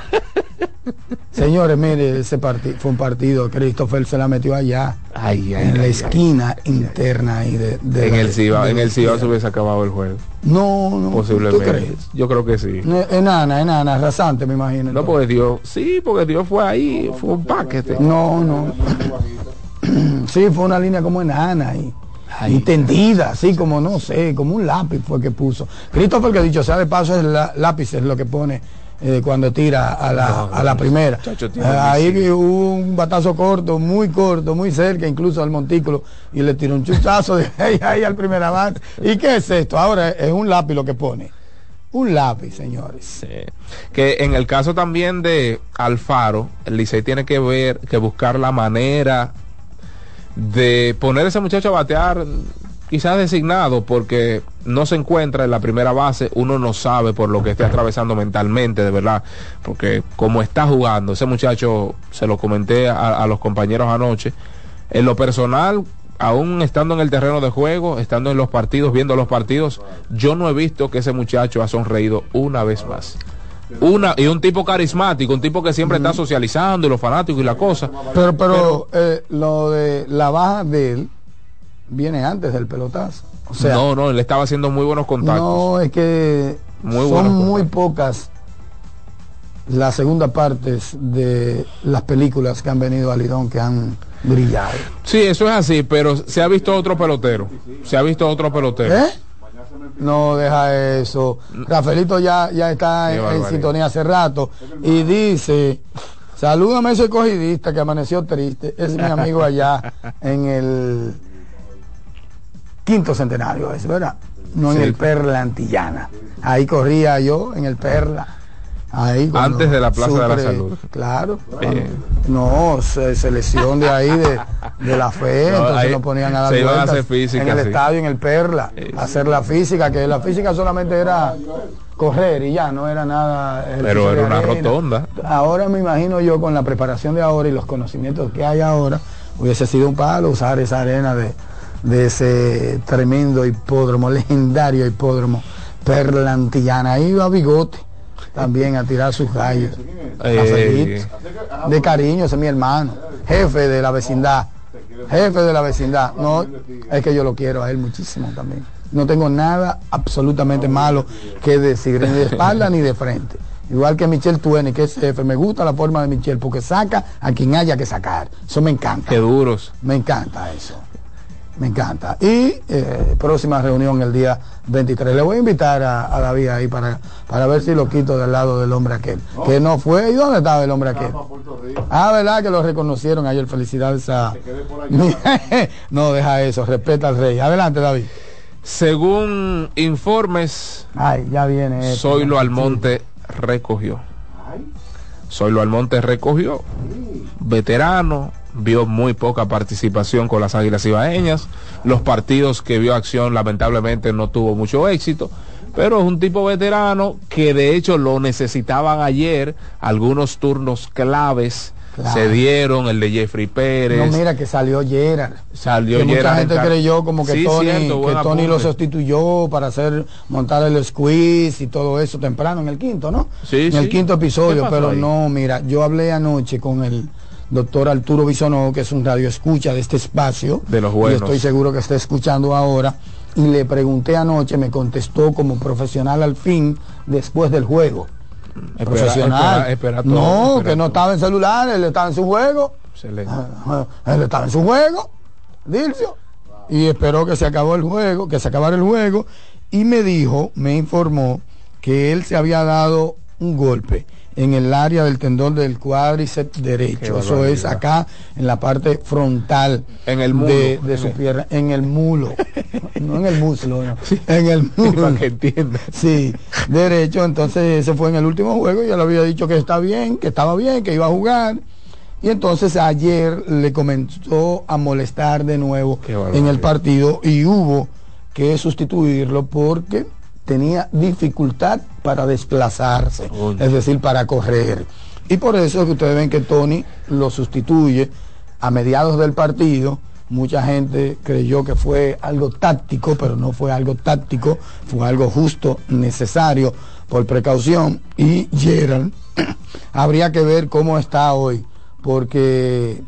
Señores, mire, ese partido fue un partido, Christopher se la metió allá, ay, ay, en ay, la ay, esquina ay, interna ay, ahí de, de en, la, el Cibao, de en el Cibao se hubiese acabado el juego. No, no, posiblemente. ¿Tú crees? Yo creo que sí. Enana, enana, rasante, me imagino. No, porque Dios, sí, porque Dios fue ahí, no, fue un paquete. No, no. Sí, fue una línea como enana y, ay, y tendida, así como no sé, como un lápiz fue que puso. Christopher, que dicho sea de paso, es la, lápiz es lo que pone eh, cuando tira a la, no, a la primera. Chacho, tío, eh, ahí hubo un batazo corto, muy corto, muy cerca, incluso al montículo, y le tiró un chuchazo de ahí, ahí al primer avance. ¿Y qué es esto? Ahora es un lápiz lo que pone. Un lápiz, señores. Sí. Que en el caso también de Alfaro, el Licey tiene que ver, que buscar la manera de poner a ese muchacho a batear quizás designado, porque no se encuentra en la primera base. Uno no sabe por lo que esté atravesando mentalmente, de verdad, porque como está jugando, ese muchacho, se lo comenté a, a los compañeros anoche, en lo personal, aún estando en el terreno de juego, estando en los partidos, viendo los partidos, yo no he visto que ese muchacho ha sonreído una vez más. Una, y un tipo carismático, un tipo que siempre mm. está socializando, y los fanáticos y la cosa. Pero, pero, pero eh, lo de la baja de él viene antes del pelotazo. O sea, no, no, él estaba haciendo muy buenos contactos. No, es que muy son muy pocas las segundas partes de las películas que han venido a Lidom que han brillado. Sí, eso es así, pero se ha visto otro pelotero. Se ha visto otro pelotero. ¿Eh? No, deja eso. Rafaelito ya, ya está en, en sintonía hace rato. Y dice: salúdame a ese cogidista que amaneció triste. Es mi amigo allá en el quinto centenario, es verdad. No, sí, en el Perla Antillana. Ahí corría yo, en el Perla. Ahí, antes de la Plaza sufre, de la Salud. Claro. Eh. No, se, selección de ahí de, de la Fe, no, entonces no ponían a dar se vueltas a hacer física, en el sí. estadio, en el Perla, eh. hacer la física, que la física solamente era correr y ya, no era nada. Pero era una arena. Rotonda. Ahora me imagino yo, con la preparación de ahora y los conocimientos que hay ahora, hubiese sido un palo usar esa arena de, de ese tremendo hipódromo, legendario hipódromo Perla Antillana. Ahí va Bigote también a tirar sus gallos, eh, de cariño. Ese es mi hermano, jefe de la vecindad, jefe de la vecindad. No, es que yo lo quiero a él muchísimo también. No tengo nada absolutamente malo que decir, ni de espalda ni de frente. Igual que Michel Tuene, que es jefe. Me gusta la forma de Michel, porque saca a quien haya que sacar. Eso me encanta. Qué duros. Me encanta eso. Me encanta. Y eh, próxima reunión el día veintitrés. Le voy a invitar a, a David ahí para, para ver si lo quito del lado del hombre aquel. Oh. Que no fue. ¿Y dónde estaba el hombre aquel? Ah, ¿verdad? Que lo reconocieron ayer. Felicidades a... No, deja eso. Respeta al rey. Adelante, David. Según informes... Ay, ya viene esto. Zoilo Almonte sí. recogió. Zoilo Almonte recogió. Sí. Veterano. Vio muy poca participación con las Águilas Cibaeñas. Los partidos que vio acción, lamentablemente, no tuvo mucho éxito. Pero es un tipo veterano que, de hecho, lo necesitaban ayer. Algunos turnos claves claro. se dieron, el de Jeffrey Pérez. No, mira que salió Gerard. Salió que Gerard. Mucha gente entra... creyó como que sí, Tony, cierto, que Tony lo sustituyó para hacer montar el squeeze y todo eso temprano en el quinto, ¿no? Sí, en sí. el quinto episodio. Pero ahí? no, mira, yo hablé anoche con el doctor Arturo Bisonó, que es un radio escucha de este espacio, de los buenos. Y estoy seguro que está escuchando ahora, y le pregunté anoche, me contestó como profesional al fin, después del juego. Espera, profesional, espera, espera todo, no, espera que todo. No estaba en celular, él estaba en su juego. Excelente. Él estaba en su juego, Dilcio, y esperó que se acabó el juego, que se acabara el juego, y me dijo, me informó que él se había dado un golpe en el área del tendón del cuádriceps derecho. Eso es acá, en la parte frontal en el mulo, de, de su pierna, en el mulo, no en el muslo, no. Sí, en el mulo, para que entienda. Sí, derecho. Entonces ese fue en el último juego, yo le había dicho que está bien, que estaba bien, que iba a jugar, y entonces ayer le comenzó a molestar de nuevo en el partido y hubo que sustituirlo porque tenía dificultad para desplazarse, oh, es decir, para correr. Y por eso es que ustedes ven que Tony lo sustituye a mediados del partido. Mucha gente creyó que fue algo táctico, pero no fue algo táctico, fue algo justo, necesario, por precaución. Y Gerald, habría que ver cómo está hoy, porque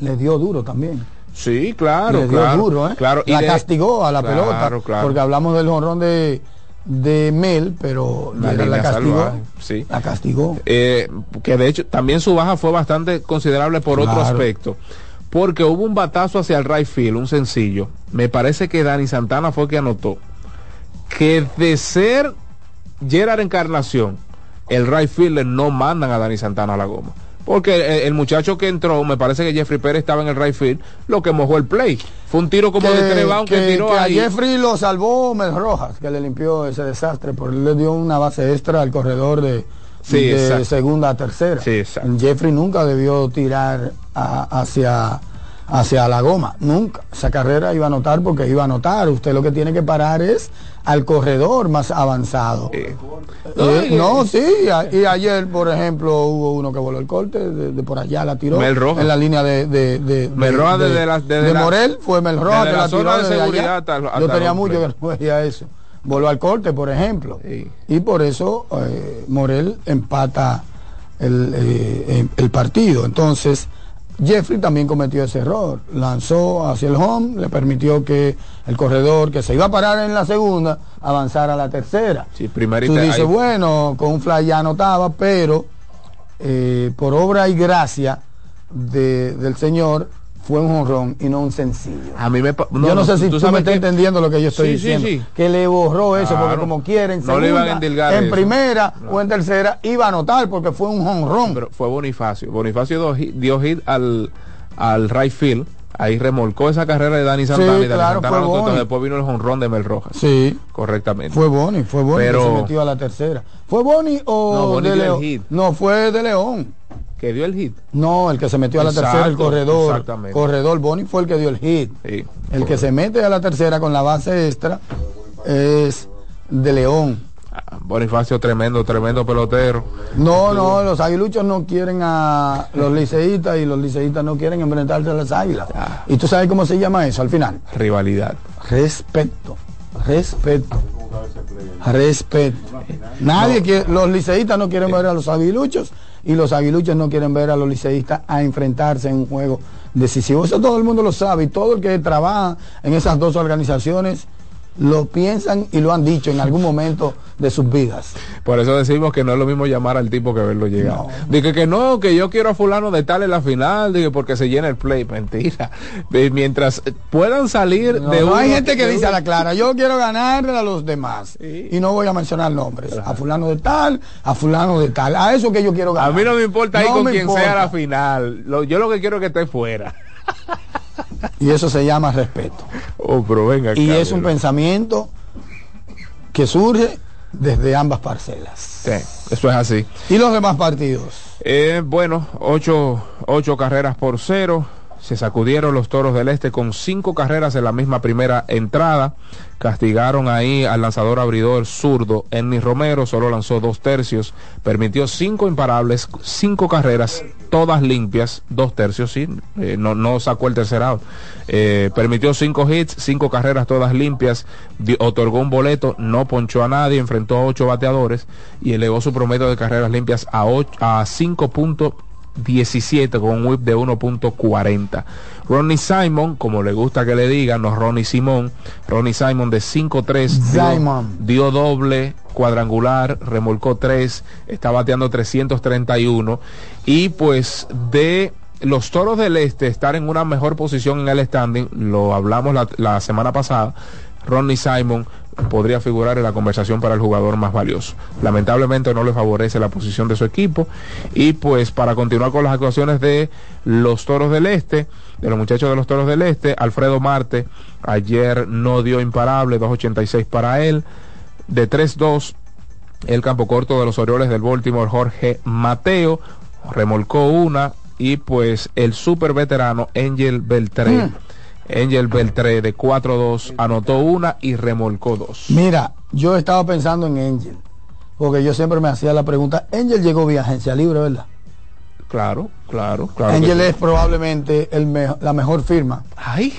le dio duro también. Sí, claro, claro, duro, ¿eh? claro. La y de... castigó a la claro, pelota, claro. porque hablamos del jonrón de, de Mel, pero la, la, la castigó. Salvaje, sí. La castigó. Eh, que de hecho también su baja fue bastante considerable por claro. otro aspecto, porque hubo un batazo hacia el right field, un sencillo. Me parece que Dani Santana fue que anotó, que de ser Gerard Encarnación, el right fielder no mandan a Dani Santana a la goma, porque el, el muchacho que entró, me parece que Jeffrey Pérez estaba en el right field, lo que mojó el play. Fue un tiro como que, de Trebán que, que tiró que ahí. A Jeffrey lo salvó Mel Rojas, que le limpió ese desastre, porque le dio una base extra al corredor de, sí, de segunda a tercera. Sí, Jeffrey nunca debió tirar a, hacia, hacia la goma, nunca. Esa carrera iba a anotar porque iba a anotar. Usted lo que tiene que parar es al corredor más avanzado. Eh. Eh, no, sí, a, y ayer, por ejemplo, hubo uno que voló el corte, de, de por allá la tiró. Mel Rojas. En la línea de... de, de, Mel Rojas de, de, de, de, la, de, de Morel, fue Mel Rojas que la, la tiró de seguridad hasta, hasta yo tenía mucho play. Que no veía eso. Voló al corte, por ejemplo. Sí. Y por eso eh, Morel empata el, eh, el partido. Entonces... Jeffrey también cometió ese error, lanzó hacia el home, le permitió que el corredor que se iba a parar en la segunda avanzara a la tercera. Sí, primerita. Tú dices, ahí... bueno, con un fly ya anotaba, pero eh, por obra y gracia de, del señor fue un jonrón y no un sencillo. A mí me pa... no, yo no sé si tú, tú me estás que... entendiendo lo que yo estoy sí, diciendo, sí, sí. Que le borró eso, claro, porque como quieren, no segunda, en eso. primera no. o en tercera iba a anotar porque fue un jonrón. Pero fue Bonifacio, Bonifacio dio hit al, al right field, ahí remolcó esa carrera de Dani Santana, sí, y Dani claro, Santana anotó, entonces después vino el jonrón de Mel Rojas. Sí. Correctamente. Fue Boni, fue Boni pero... que se metió a la tercera. ¿Fue Boni o no, Boni de León? No, fue de León. ¿Que dio el hit? No, el que se metió exacto, a la tercera, el corredor. Exactamente. Corredor, Boni fue el que dio el hit. Sí, el que se mete a la tercera con la base extra es de León. Ah, Bonifacio, tremendo, tremendo pelotero. No, no, los aguiluchos no quieren a los liceístas y los liceístas no quieren enfrentarse a las águilas. Ah. ¿Y tú sabes cómo se llama eso al final? Rivalidad. Respeto, respeto. Respeto. Nadie no. quiere, los liceístas no quieren ver a los aguiluchos y los aguiluchos no quieren ver a los liceístas a enfrentarse en un juego decisivo. Eso todo el mundo lo sabe y todo el que trabaja en esas dos organizaciones lo piensan y lo han dicho en algún momento de sus vidas. Por eso decimos que no es lo mismo llamar al tipo que verlo llegar. No. Dice que no, que yo quiero a fulano de tal en la final, dice porque se llena el play. Mentira. De, mientras puedan salir no, de no uno, hay gente que dice a la clara, yo quiero ganar a los demás. Sí. Y no voy a mencionar nombres. Claro. A fulano de tal, a fulano de tal. A eso que yo quiero ganar. A mí no me importa ahí no con quien importa. sea la final. Lo, yo lo que quiero es que esté fuera. Y eso se llama respeto. Oh, pero venga, y cabrón. Es un pensamiento que surge desde ambas parcelas. Sí, eso es así. ¿Y los demás partidos? Eh, bueno, ocho, ocho carreras por cero. Se sacudieron los Toros del Este con cinco carreras en la misma primera entrada. Castigaron ahí al lanzador abridor zurdo, Ennis Romero, solo lanzó dos tercios. Permitió cinco imparables, cinco carreras, todas limpias, dos tercios, sí, eh, no, no sacó el tercer out. Eh, permitió cinco hits, cinco carreras, todas limpias. Di- otorgó un boleto, no ponchó a nadie, enfrentó a ocho bateadores y elevó su promedio de carreras limpias a, ocho, a cinco punto diecisiete con un whip de uno punto cuarenta. Ronny Simon, como le gusta que le digan, no Ronny Simón, Ronny Simon de cinco tres dio, dio doble, cuadrangular, remolcó tres, está bateando trescientos treinta y uno. Y pues de los Toros del Este estar en una mejor posición en el standing, lo hablamos la, la semana pasada, Ronny Simon podría figurar en la conversación para el jugador más valioso. Lamentablemente no le favorece la posición de su equipo. Y pues para continuar con las actuaciones de los Toros del Este, de los muchachos de los Toros del Este, Alfredo Marte ayer no dio imparable, dos punto ochenta y seis para él, de tres dos. El campo corto de los Orioles del Baltimore, Jorge Mateo, remolcó una. Y pues el super veterano Angel Beltré mm. Angel Beltré de cuatro dos anotó una y remolcó dos. Mira, yo estaba pensando en Angel, porque yo siempre me hacía la pregunta, Angel llegó vía agencia libre, ¿verdad? Claro, claro, claro. Angel es sí. probablemente el me- la mejor firma. Ay.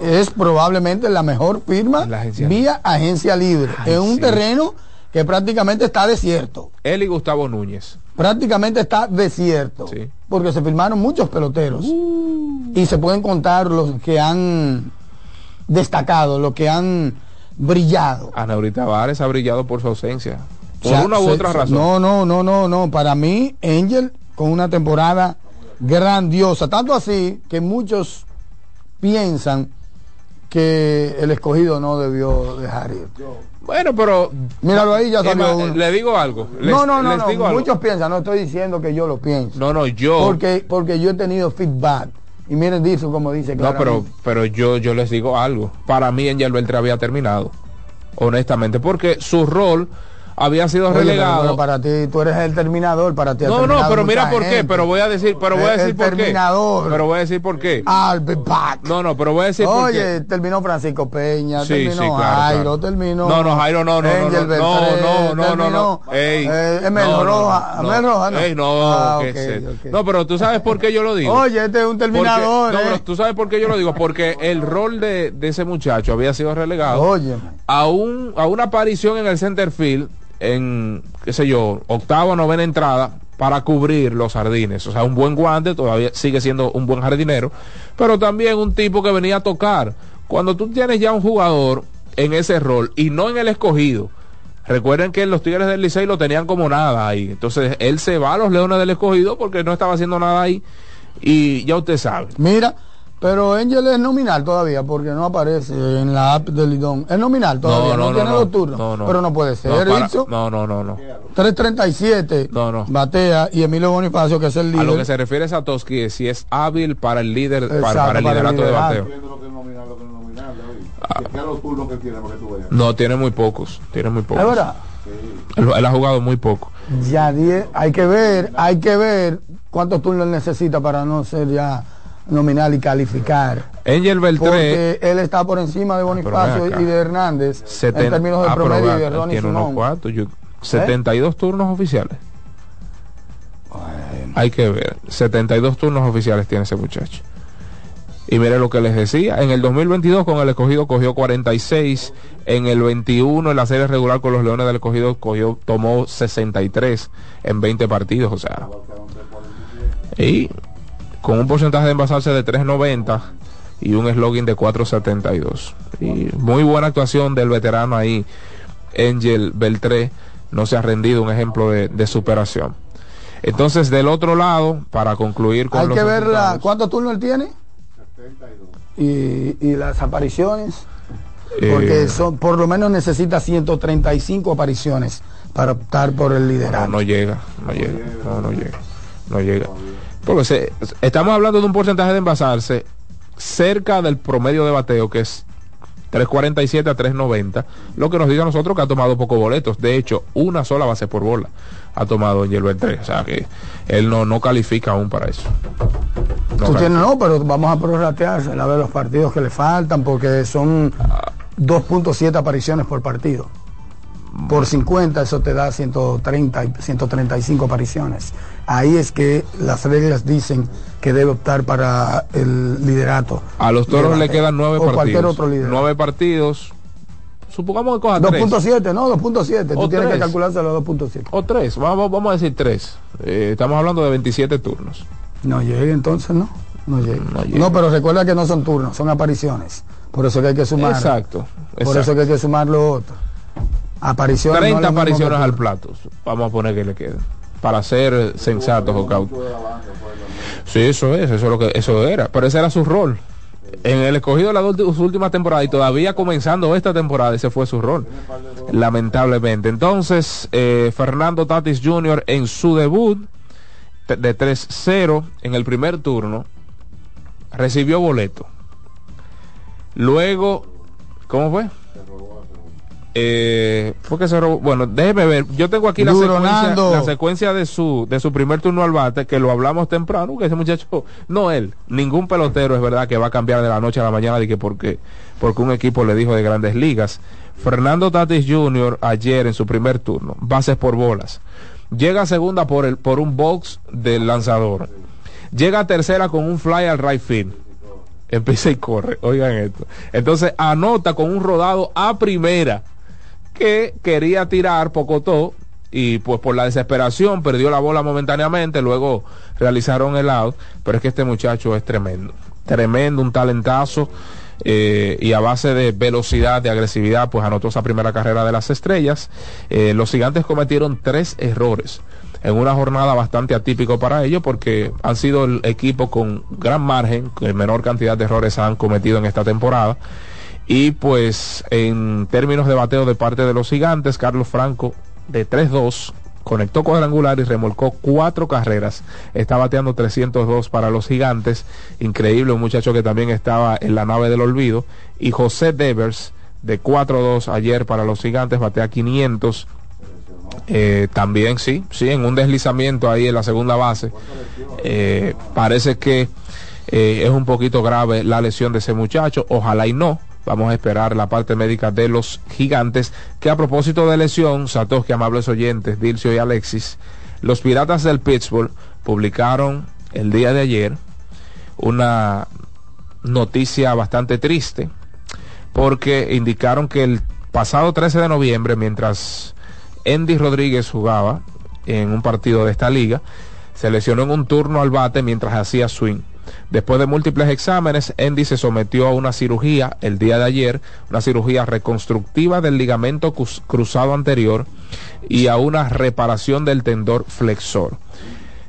Es probablemente la mejor firma la agencia vía agencia libre. Ay, en un sí. terreno que prácticamente está desierto. Él y Gustavo Núñez. Prácticamente está desierto. Sí. Porque se firmaron muchos peloteros. Uh. Y se pueden contar los que han destacado, los que han brillado. Anaury Tavares ha brillado por su ausencia. Por o sea, una u se, otra razón. No, no, no, no, no. Para mí, Angel, con una temporada grandiosa. Tanto así que muchos piensan que el escogido no debió dejar ir. Bueno, pero míralo ahí, ya salió uno. Le digo algo. Les, no, no, no, les digo no. Algo. Muchos piensan, no estoy diciendo que yo lo pienso. No, no, yo. Porque, porque yo he tenido feedback. Y miren eso como dice. No, pero, pero yo, yo les digo algo. Para mí Angel Beltrán había terminado. Honestamente, porque su rol había sido Oye, relegado. Pero para ti, tú eres el terminador, para ti. No, no, pero mira por gente. qué, pero voy a decir, pero voy a decir el por terminador. qué. Pero voy a decir por qué. I'll be back. No, no, pero voy a decir Oye, por qué. Oye, terminó Francisco Peña, sí, terminó sí, claro, Jairo, claro. terminó. No, no, Jairo no, no, Angel no, Beltrán, no, no, terminó, no, no. Ey, eh, Mel no, Rojas, no, Mel Rojas, no. Ey, no, ah, okay, okay. No, pero tú sabes por qué yo lo digo. Oye, este es un terminador. Porque, eh. No, pero tú sabes por qué yo lo digo, porque el rol de, de ese muchacho había sido relegado. Oye. A un a una aparición en el center field, en, qué sé yo, octava o novena entrada para cubrir los jardines. O sea, un buen guante, todavía sigue siendo un buen jardinero, pero también un tipo que venía a tocar. Cuando tú tienes ya un jugador en ese rol y no en el escogido, recuerden que los Tigres del Licey lo tenían como nada ahí. Entonces, él se va a los Leones del Escogido porque no estaba haciendo nada ahí y ya usted sabe. Mira, pero Angel es nominal todavía porque no aparece en la app de Lidom. Es nominal todavía, no, no, no tiene no, los turnos. No, no, pero no puede ser. No, para, no, no, no, no. tres treinta y siete no, no. Batea y Emilio Bonifacio, que es el líder. A lo que se refiere Satoshi es si es hábil para el líder. Exacto, para, para el para liderato el de bateo. No, tiene muy pocos. Tiene muy pocos. Ahora, él, él ha jugado muy poco. Ya diez, hay que ver, hay que ver cuántos turnos necesita para no ser ya nominal y calificar. Angel Beltrán, porque él está por encima de Bonifacio y de Hernández seten, en términos de promedio y de Ronny tiene unos cuantos, yo, ¿eh? setenta y dos turnos oficiales. Bueno, hay que ver, setenta y dos turnos oficiales tiene ese muchacho. Y mire lo que les decía, en el dos mil veintidós con el Escogido cogió cuarenta y seis, en el veintiuno en la serie regular con los Leones del Escogido cogió, tomó sesenta y tres en veinte partidos, o sea. Y con un porcentaje de envasarse de tres noventa y un slogan de cuatro setenta y dos. Y muy buena actuación del veterano ahí, Angel Beltré, no se ha rendido, un ejemplo de, de superación. Entonces, del otro lado, para concluir con hay los que ver la, ¿cuántos turnos él tiene? setenta y dos. Y, y las apariciones, porque eh, son, por lo menos necesita ciento treinta y cinco apariciones para optar por el liderazgo. No, no llega, no llega, no, no llega, no llega. Porque se, estamos hablando de un porcentaje de envasarse cerca del promedio de bateo, que es tres cuarenta y siete a tres noventa, lo que nos dice a nosotros que ha tomado pocos boletos. De hecho, una sola base por bola ha tomado en Angel tres. O sea que él no, no califica aún para eso. No, tú tienes, no, pero vamos a prorratearse a ver los partidos que le faltan, porque son dos punto siete apariciones por partido. Por cincuenta, eso te da ciento treinta, ciento treinta y cinco apariciones. Ahí es que las reglas dicen que debe optar para el liderato. A los Toros le quedan nueve partidos. O cualquier otro liderato. Nueve partidos. Supongamos que coja dos punto siete, no, dos punto siete. Tú tienes que calcularse los dos punto siete. O tres, vamos, vamos a decir tres. Eh, estamos hablando de veintisiete turnos. No llega entonces, ¿no? No llega. No llega. No, pero recuerda que no son turnos, son apariciones. Por eso que hay que sumar. Exacto. Exacto. Por eso que hay que sumar lo otro. Apariciones, treinta no apariciones al plato, vamos a poner que le queden, para ser sí, sensatos o cautos. Sí, eso es, eso es lo que eso era, pero ese era su rol. En el Escogido de las dos últimas temporadas y todavía comenzando esta temporada, ese fue su rol, lamentablemente. Entonces, eh, Fernando Tatis junior en su debut de tres cero en el primer turno recibió boleto. Luego, ¿cómo fue? Eh, porque se robó. Bueno, déjeme ver. Yo tengo aquí la secuencia, la secuencia de su de su primer turno al bate, que lo hablamos temprano, que ese muchacho, no él, ningún pelotero es verdad que va a cambiar de la noche a la mañana de que porque porque un equipo le dijo de Grandes Ligas. Fernando Tatis junior ayer en su primer turno, bases por bolas. Llega a segunda por el por un box del lanzador. Llega a tercera con un fly al right field. Empieza y corre. Oigan esto. Entonces anota con un rodado a primera, que quería tirar Pocotó y pues por la desesperación perdió la bola momentáneamente, luego realizaron el out, pero es que este muchacho es tremendo, tremendo, un talentazo, eh, y a base de velocidad, de agresividad, pues anotó esa primera carrera de las estrellas. Eh, los Gigantes cometieron tres errores en una jornada bastante atípico para ellos, porque han sido el equipo con gran margen, con menor cantidad de errores han cometido en esta temporada. Y pues en términos de bateo de parte de los Gigantes, Carlos Franco de tres dos conectó cuadrangular y remolcó cuatro carreras. Está bateando trescientos dos para los Gigantes. Increíble, un muchacho que también estaba en la nave del olvido. Y José Devers de cuatro dos ayer para los Gigantes, batea quinientos. Eh, también sí, sí, en un deslizamiento ahí en la segunda base. Eh, parece que eh, es un poquito grave la lesión de ese muchacho. Ojalá y no. Vamos a esperar la parte médica de los Gigantes, que a propósito de lesión, Satoshi, amables oyentes, Dilcio y Alexis, los Piratas del Pittsburgh publicaron el día de ayer una noticia bastante triste, porque indicaron que el pasado trece de noviembre, mientras Andy Rodríguez jugaba en un partido de esta liga, se lesionó en un turno al bate mientras hacía swing. Después de múltiples exámenes, Andy se sometió a una cirugía el día de ayer, una cirugía reconstructiva del ligamento cruzado anterior y a una reparación del tendón flexor.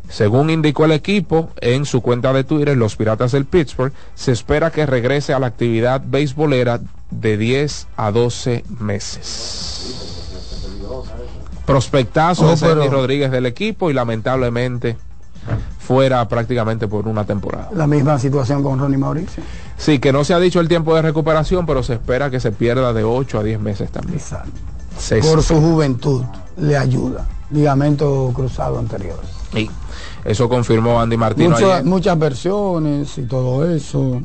Según indicó el equipo en su cuenta de Twitter, los Piratas del Pittsburgh, se espera que regrese a la actividad beisbolera de diez a doce meses. Prospectazo oh, es pero... Andy Rodríguez del equipo y lamentablemente fuera prácticamente por una temporada. La misma situación con Ronny Mauricio. Sí, que no se ha dicho el tiempo de recuperación, pero se espera que se pierda de ocho a diez meses también. Exacto. Se por espera. Su juventud le ayuda. Ligamento cruzado anterior. Y eso confirmó Andy Martino. Mucha, ayer. Muchas versiones y todo eso,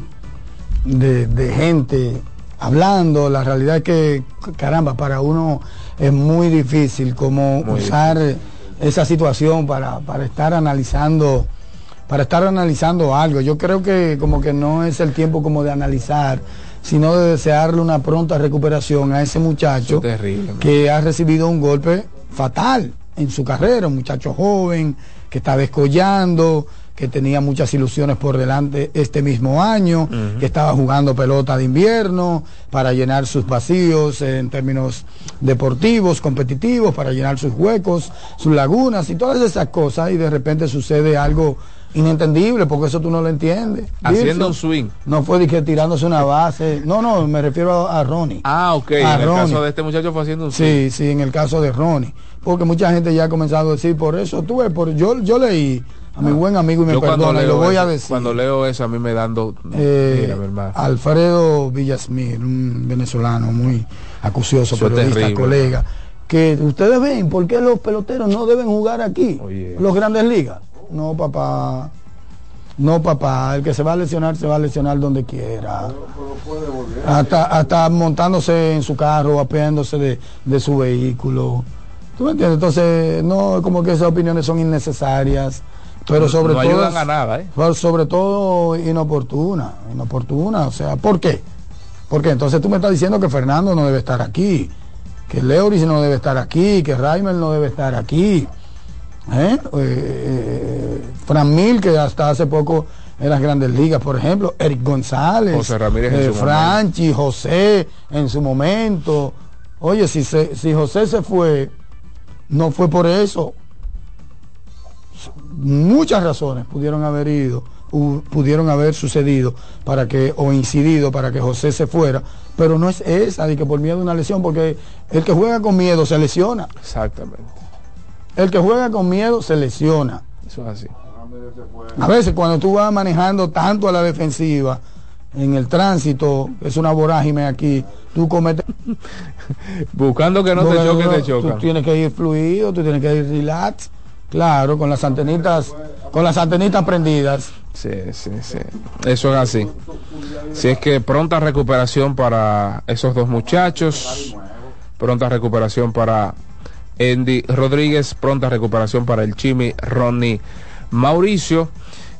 de, de gente hablando. La realidad es que, caramba, para uno es muy difícil como muy usar... Difícil. Esa situación para, para estar analizando para estar analizando algo. Yo creo que como que no es el tiempo como de analizar, sino de desearle una pronta recuperación a ese muchacho terrible, que ha recibido un golpe fatal en su carrera, un muchacho joven que estaba escollando, que tenía muchas ilusiones por delante este mismo año, uh-huh. que estaba jugando pelota de invierno para llenar sus vacíos en términos deportivos, competitivos, para llenar sus huecos, sus lagunas y todas esas cosas, y de repente sucede algo inentendible, porque eso tú no lo entiendes. Haciendo un swing. No fue de que tirándose una base. No, no, me refiero a, a Ronny. Ah, ok. A en Ronny. El caso de este muchacho fue haciendo un swing. Sí, sí, en el caso de Ronny. Porque mucha gente ya ha comenzado a decir, por eso tú ves, por yo, yo leí a ah. mi buen amigo y me yo perdona, y lo voy eso, a decir. Cuando leo eso a mí me dando eh, mira, verdad. Alfredo Villasmir, un venezolano muy acucioso, eso periodista, colega, que ustedes ven, ¿por qué los peloteros no deben jugar aquí? Oh, yeah. Los Grandes Ligas. No, papá. No, papá. El que se va a lesionar, se va a lesionar donde quiera. Pero, pero puede volver. Hasta, hasta montándose en su carro, apeándose de, de su vehículo. ¿Tú me entiendes? Entonces, no, como que esas opiniones son innecesarias. Pero sobre no, no todo... No ayudan a nada, ¿eh? Pero sobre todo inoportuna. Inoportuna. O sea, ¿por qué? Porque entonces tú me estás diciendo que Fernando no debe estar aquí, que Leuris no debe estar aquí, que Raimel no debe estar aquí. ¿Eh? Eh, eh, Fran Mil, que hasta hace poco en las Grandes Ligas, por ejemplo, Eric González, José Ramírez, eh, Franchi, momento. José en su momento. Oye, si, se, si José se fue, no fue por eso. Muchas razones pudieron haber ido, u, pudieron haber sucedido para que, o incidido para que José se fuera, pero no es esa de que por miedo a una lesión, porque el que juega con miedo se lesiona. Exactamente. El que juega con miedo se lesiona. Eso es así. A veces cuando tú vas manejando tanto a la defensiva, en el tránsito, es una vorágine aquí, tú cometes... Buscando que no te choque, te choca. Tú tienes que ir fluido, tú tienes que ir relax, claro, con las antenitas, con las antenitas prendidas. Sí, sí, sí. Eso es así. Si es que pronta recuperación para esos dos muchachos, pronta recuperación para... Andy Rodríguez, pronta recuperación para el Chimi Ronny Mauricio.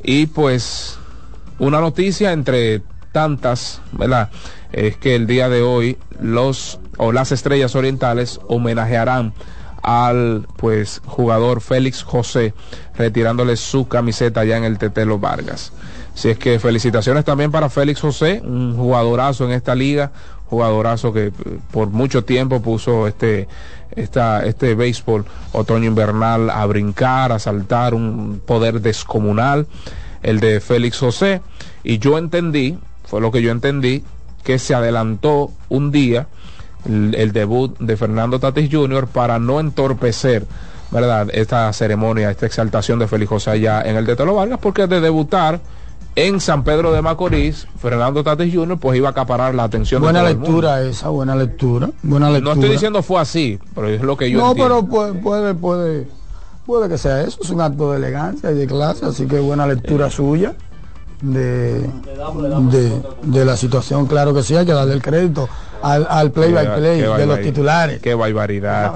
Y pues una noticia entre tantas, ¿verdad? Es que el día de hoy los o las Estrellas Orientales homenajearán al pues jugador Félix José, retirándole su camiseta allá en el Tetelo Vargas. Así es que felicitaciones también para Félix José, un jugadorazo en esta liga, jugadorazo que por mucho tiempo puso este esta, este béisbol otoño invernal a brincar, a saltar, un poder descomunal el de Félix José. Y yo entendí, fue lo que yo entendí, que se adelantó un día el, el debut de Fernando Tatis junior para no entorpecer, ¿verdad?, esta ceremonia, esta exaltación de Félix José allá en el de Telo Vargas, porque de debutar en San Pedro de Macorís, Fernando Tatis junior pues iba a acaparar la atención buena de todo lectura el mundo. Esa buena lectura, buena lectura. No estoy diciendo fue así, pero es lo que yo no, entiendo. No, pero puede, puede, puede, puede que sea eso, es un acto de elegancia y de clase, así que buena lectura eh. suya de, le damos, le damos de, de la situación, claro que sí, hay que darle el crédito al, al play qué by play de barbaridad. Los titulares. Qué barbaridad.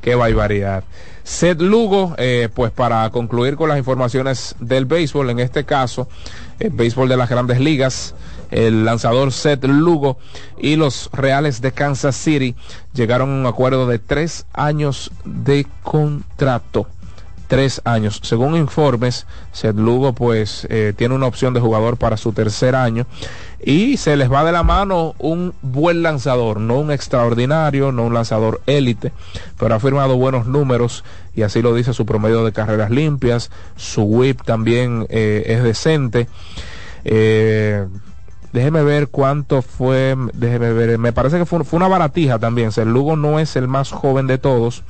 Qué barbaridad. Seth Lugo, eh, pues para concluir con las informaciones del béisbol, en este caso, el béisbol de las Grandes Ligas, el lanzador Seth Lugo y los Reales de Kansas City llegaron a un acuerdo de tres años de contrato. Tres años. Según informes, Seth Lugo pues eh, tiene una opción de jugador para su tercer año y se les va de la mano un buen lanzador, no un extraordinario, no un lanzador élite, pero ha firmado buenos números y así lo dice su promedio de carreras limpias, su whip también eh, es decente. Eh, déjeme ver cuánto fue, déjeme ver, me parece que fue, fue una baratija también. Seth Lugo no es el más joven de todos,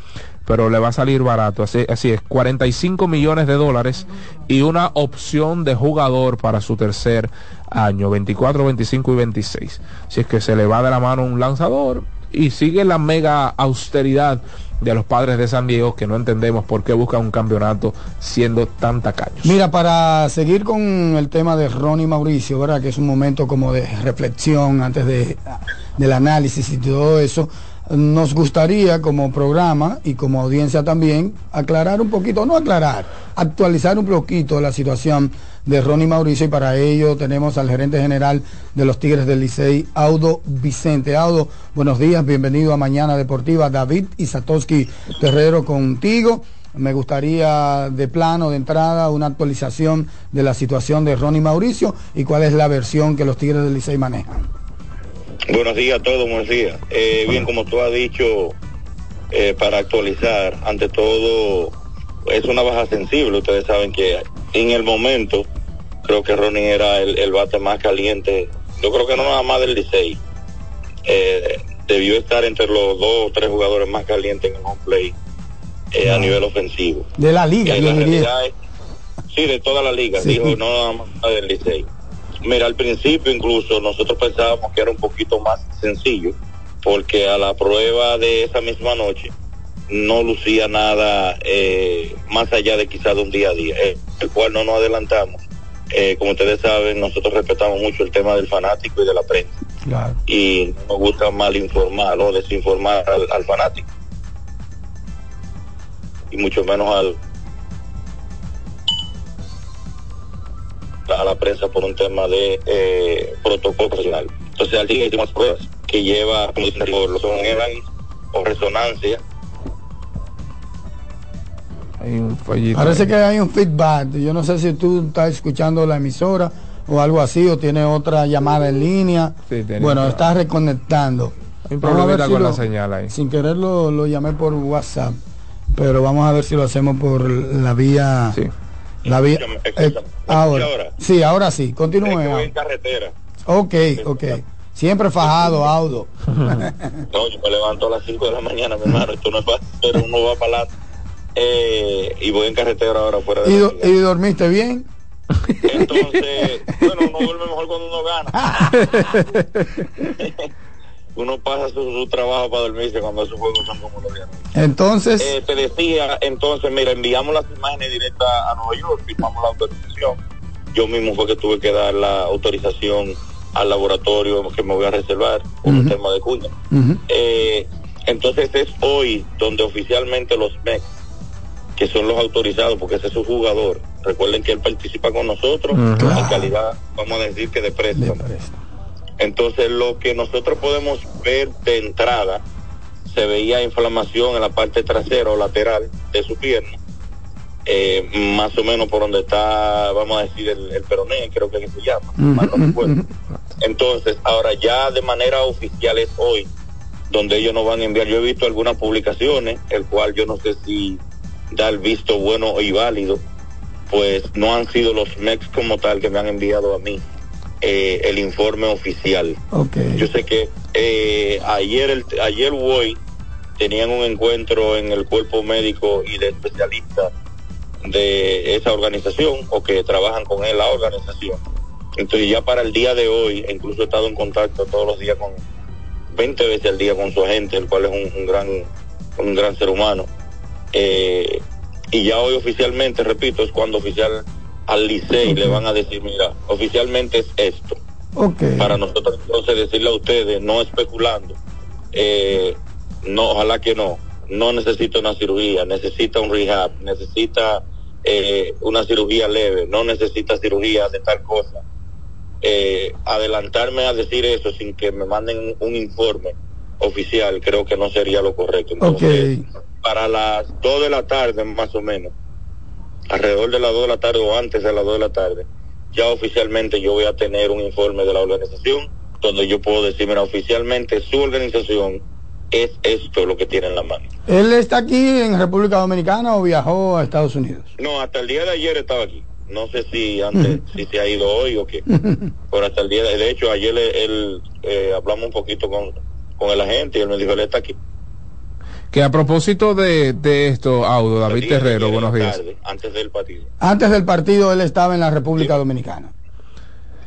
pero le va a salir barato, así, así es, cuarenta y cinco millones de dólares y una opción de jugador para su tercer año, veinticuatro, veinticinco y veintiséis. Así es que se le va de la mano un lanzador y sigue la mega austeridad de los Padres de San Diego, que no entendemos por qué buscan un campeonato siendo tan tacaños. Mira, para seguir con el tema de Ronny Mauricio, ¿verdad?, que es un momento como de reflexión antes de, del análisis y todo eso, nos gustaría como programa y como audiencia también aclarar un poquito, no aclarar, actualizar un poquito la situación de Ronny Mauricio, y para ello tenemos al gerente general de los Tigres del Licey, Aldo Vicente. Aldo, buenos días, bienvenido a Mañana Deportiva. David y Satoshi Terrero contigo. Me gustaría de plano, de entrada, una actualización de la situación de Ronny Mauricio y cuál es la versión que los Tigres del Licey manejan. Buenos días a todos, buenos días. Eh, bien, como tú has dicho, eh, para actualizar, ante todo, es una baja sensible. Ustedes saben que en el momento, creo que Ronny era el, el bate más caliente. Yo creo que no nada más del Licey. Eh, debió estar entre los dos o tres jugadores más calientes en el home play eh, a nivel ofensivo. De la liga, eh, yo la realidad es, sí, de toda la liga, sí. Dijo, no nada más del Licey. Mira, al principio incluso nosotros pensábamos que era un poquito más sencillo, porque a la prueba de esa misma noche no lucía nada eh, más allá de quizás de un día a día, eh, el cual no nos adelantamos. Eh, como ustedes saben, nosotros respetamos mucho el tema del fanático y de la prensa. Claro. Y nos gusta mal informar o desinformar al, al fanático. Y mucho menos al... a la prensa por un tema de eh, protocolo profesional. Entonces al día hicimos pruebas que lleva, como dicen, los sonogramas o resonancia. Hay un fallito. Parece ahí que hay un feedback. Yo no sé si tú estás escuchando la emisora o algo así, o tiene otra llamada en línea. Sí, bueno, una... estás reconectando. Hay un problemita si con lo, la señal ahí. Sin querer lo, lo llamé por WhatsApp, pero vamos a ver si lo hacemos por la vía... Sí. La vía, eh, ahora, sí, ahora sí, continúe. En carretera. Ok, ok. Siempre fajado, Aldo. No, yo me levanto a las cinco de la mañana, mi hermano, esto no es fácil, pero uno va para adelante. Eh, y voy en carretera ahora fuera de... ¿Y, do- ¿Y dormiste bien? Entonces, bueno, uno duerme mejor cuando uno gana. Uno pasa su, su trabajo para dormirse cuando esos juegos son como los viernes. Entonces... Eh, te decía, entonces, mira, enviamos las imágenes directas a Nueva York, firmamos la autorización. Yo mismo fue que tuve que dar la autorización al laboratorio que me voy a reservar por uh-huh. un tema de cuña. Uh-huh. Eh, entonces es hoy donde oficialmente los M E C, que son los autorizados, porque ese es su jugador. Recuerden que él participa con nosotros uh-huh. en calidad, vamos a decir que de préstamo. De préstamo. Entonces lo que nosotros podemos ver de entrada, se veía inflamación en la parte trasera o lateral de su pierna, eh, más o menos por donde está, vamos a decir, el, el peroné, creo que se llama, más no recuerdo. Entonces ahora ya de manera oficial es hoy donde ellos nos van a enviar. Yo he visto algunas publicaciones, el cual yo no sé si da el visto bueno y válido, pues no han sido los M E Cs como tal que me han enviado a mí eh, el informe oficial. Okay. Yo sé que eh, ayer el ayer hoy tenían un encuentro en el cuerpo médico y de especialistas de esa organización o que trabajan con él, la organización. Entonces ya para el día de hoy, incluso he estado en contacto todos los días con veinte veces al día con su agente, el cual es un, un gran un gran ser humano. Eh, y ya hoy oficialmente, repito, es cuando oficial al Licey okay. le van a decir, mira, oficialmente es esto. Okay. Para nosotros entonces decirle a ustedes, no especulando, eh, no, ojalá que no, no necesita una cirugía, necesita un rehab, necesita eh, una cirugía leve, no necesita cirugía de tal cosa. Eh, adelantarme a decir eso sin que me manden un informe oficial creo que no sería lo correcto. Entonces, okay. para las dos de la tarde más o menos, alrededor de las dos de la tarde o antes de las dos de la tarde, ya oficialmente yo voy a tener un informe de la organización donde yo puedo decir, mira, oficialmente su organización es esto lo que tiene en la mano. ¿Él está aquí en República Dominicana o viajó a Estados Unidos? No, hasta el día de ayer estaba aquí. No sé si antes si se ha ido hoy o qué, pero hasta el día de, de hecho ayer él, él eh, hablamos un poquito con, con el agente y él me dijo él está aquí. Que a propósito de, de esto, Audo, David Terrero, buenos días. Tarde, antes del partido. Antes del partido él estaba en la República sí. Dominicana.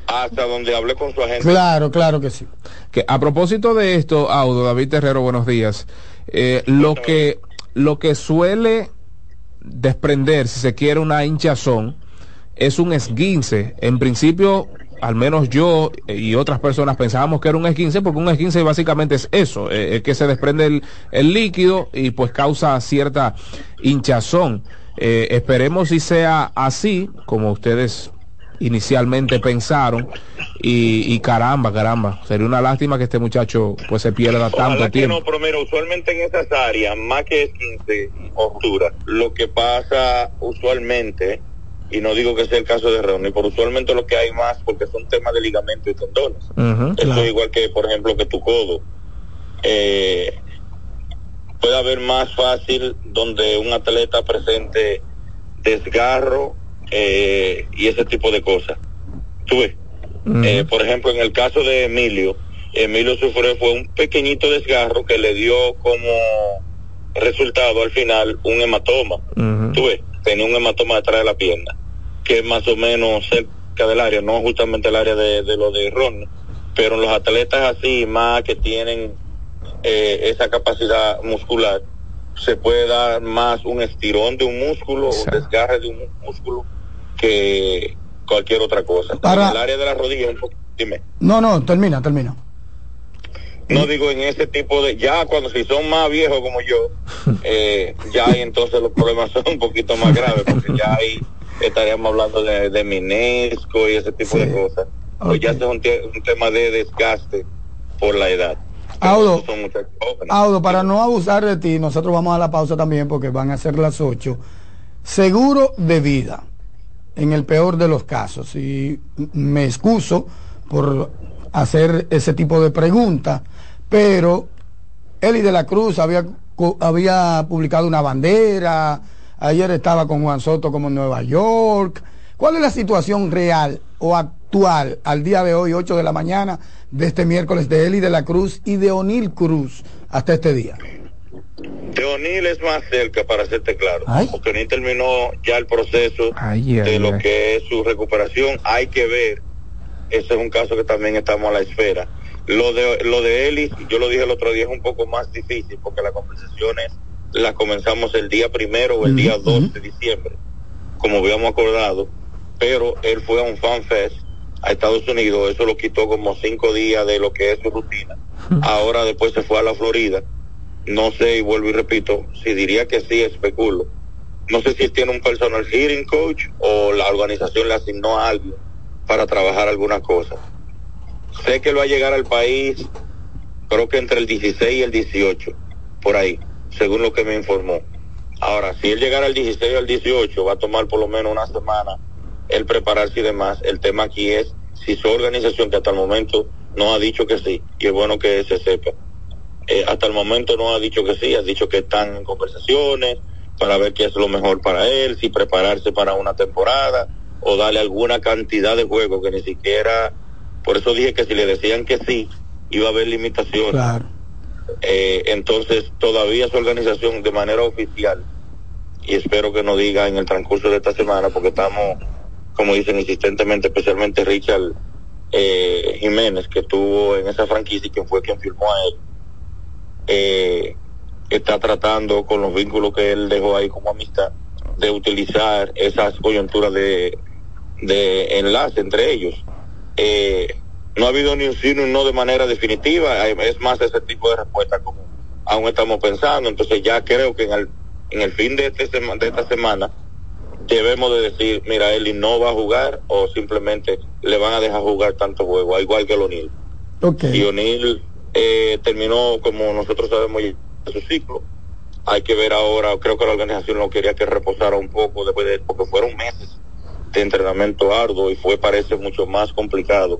Hasta donde hablé con su agente. Claro, claro que sí. Que a propósito de esto, Audo, David Terrero, buenos días. Eh, lo que lo que suele desprender, si se quiere, una hinchazón es un esguince. En principio, al menos yo y otras personas pensábamos que era un esguince, porque un esguince básicamente es eso, eh, que se desprende el, el líquido y pues causa cierta hinchazón. Eh, esperemos si sea así, como ustedes inicialmente pensaron, y, y caramba, caramba, sería una lástima que este muchacho pues se pierda tanto Ojalá tiempo. Que no, pero mira, usualmente en esas áreas, más que esguince, obtura, lo que pasa usualmente... y no digo que sea el caso de Ronny, pero usualmente lo que hay más porque son temas de ligamento y tendones. Uh-huh, eso claro. es igual que, por ejemplo, que tu codo. Eh, puede haber más fácil donde un atleta presente desgarro eh, y ese tipo de cosas. ¿Tú ves? Uh-huh. Eh, por ejemplo, en el caso de Emilio, Emilio sufrió fue un pequeñito desgarro que le dio como resultado al final un hematoma. Uh-huh. ¿Tú ves? Tenía un hematoma detrás de la pierna, que es más o menos cerca del área, no justamente el área de, de lo de Ronny, pero los atletas así, más que tienen eh, esa capacidad muscular, se puede dar más un estirón de un músculo, sí. un desgarre de un músculo, que cualquier otra cosa. Para... En el área de la rodilla, un poco, dime. No, no, termina, termina. No digo en ese tipo de, ya cuando si son más viejos como yo, eh, ya hay entonces los problemas son un poquito más graves, porque ya ahí estaríamos hablando de, de menisco y ese tipo sí. de cosas. Okay. Pues ya es un, te, un tema de desgaste por la edad. Audo, Audo, para no abusar de ti, nosotros vamos a la pausa también porque van a ser las ocho. Seguro de vida, en el peor de los casos, y me excuso por hacer ese tipo de preguntas, pero Elly De La Cruz había, había publicado una bandera, ayer estaba con Juan Soto como en Nueva York. ¿Cuál es la situación real o actual al día de hoy, ocho de la mañana de este miércoles, de Elly De La Cruz y de Oneil Cruz hasta este día? De Oneil es más cerca, para hacerte claro, Ay. porque Oneil terminó ya el proceso Ay, yeah, de lo yeah. que es su recuperación. Hay que ver, ese es un caso que también estamos a la esfera. Lo de lo de Elly, yo lo dije el otro día, es un poco más difícil porque las conversaciones las comenzamos el día primero o el mm-hmm. día dos de diciembre, como habíamos acordado, pero él fue a un fan fest a Estados Unidos, eso lo quitó como cinco días de lo que es su rutina. Ahora después se fue a la Florida, no sé, y vuelvo y repito, si diría que sí, especulo. No sé si tiene un personal hearing coach o la organización le asignó a alguien para trabajar algunas cosas. Sé que él va a llegar al país, creo que entre el dieciséis y el dieciocho, por ahí, según lo que me informó. Ahora, si él llegara al dieciséis o al dieciocho, va a tomar por lo menos una semana el prepararse y demás. El tema aquí es si su organización, que hasta el momento no ha dicho que sí, y es bueno que se sepa, eh, hasta el momento no ha dicho que sí, ha dicho que están en conversaciones para ver qué es lo mejor para él, si prepararse para una temporada o darle alguna cantidad de juegos que ni siquiera Por eso dije que si le decían que sí, iba a haber limitaciones. Claro. Eh, entonces, todavía su organización de manera oficial, y espero que nos diga en el transcurso de esta semana, porque estamos, como dicen insistentemente, especialmente Richard eh, Jiménez, que estuvo en esa franquicia y quien fue quien firmó a él, eh, está tratando con los vínculos que él dejó ahí como amistad, de utilizar esas coyunturas de, de enlace entre ellos. Eh, no ha habido ni un sí ni un no de manera definitiva, es más ese tipo de respuesta como aún estamos pensando. Entonces ya creo que en el, en el fin de, este sema, de esta semana debemos de decir, mira, Elly no va a jugar o simplemente le van a dejar jugar tanto juego, igual que el Oneil. Okay. Y Oneil eh, terminó, como nosotros sabemos, su ciclo. Hay que ver ahora, creo que la organización lo quería que reposara un poco después de, porque fueron meses de entrenamiento arduo y fue, parece, mucho más complicado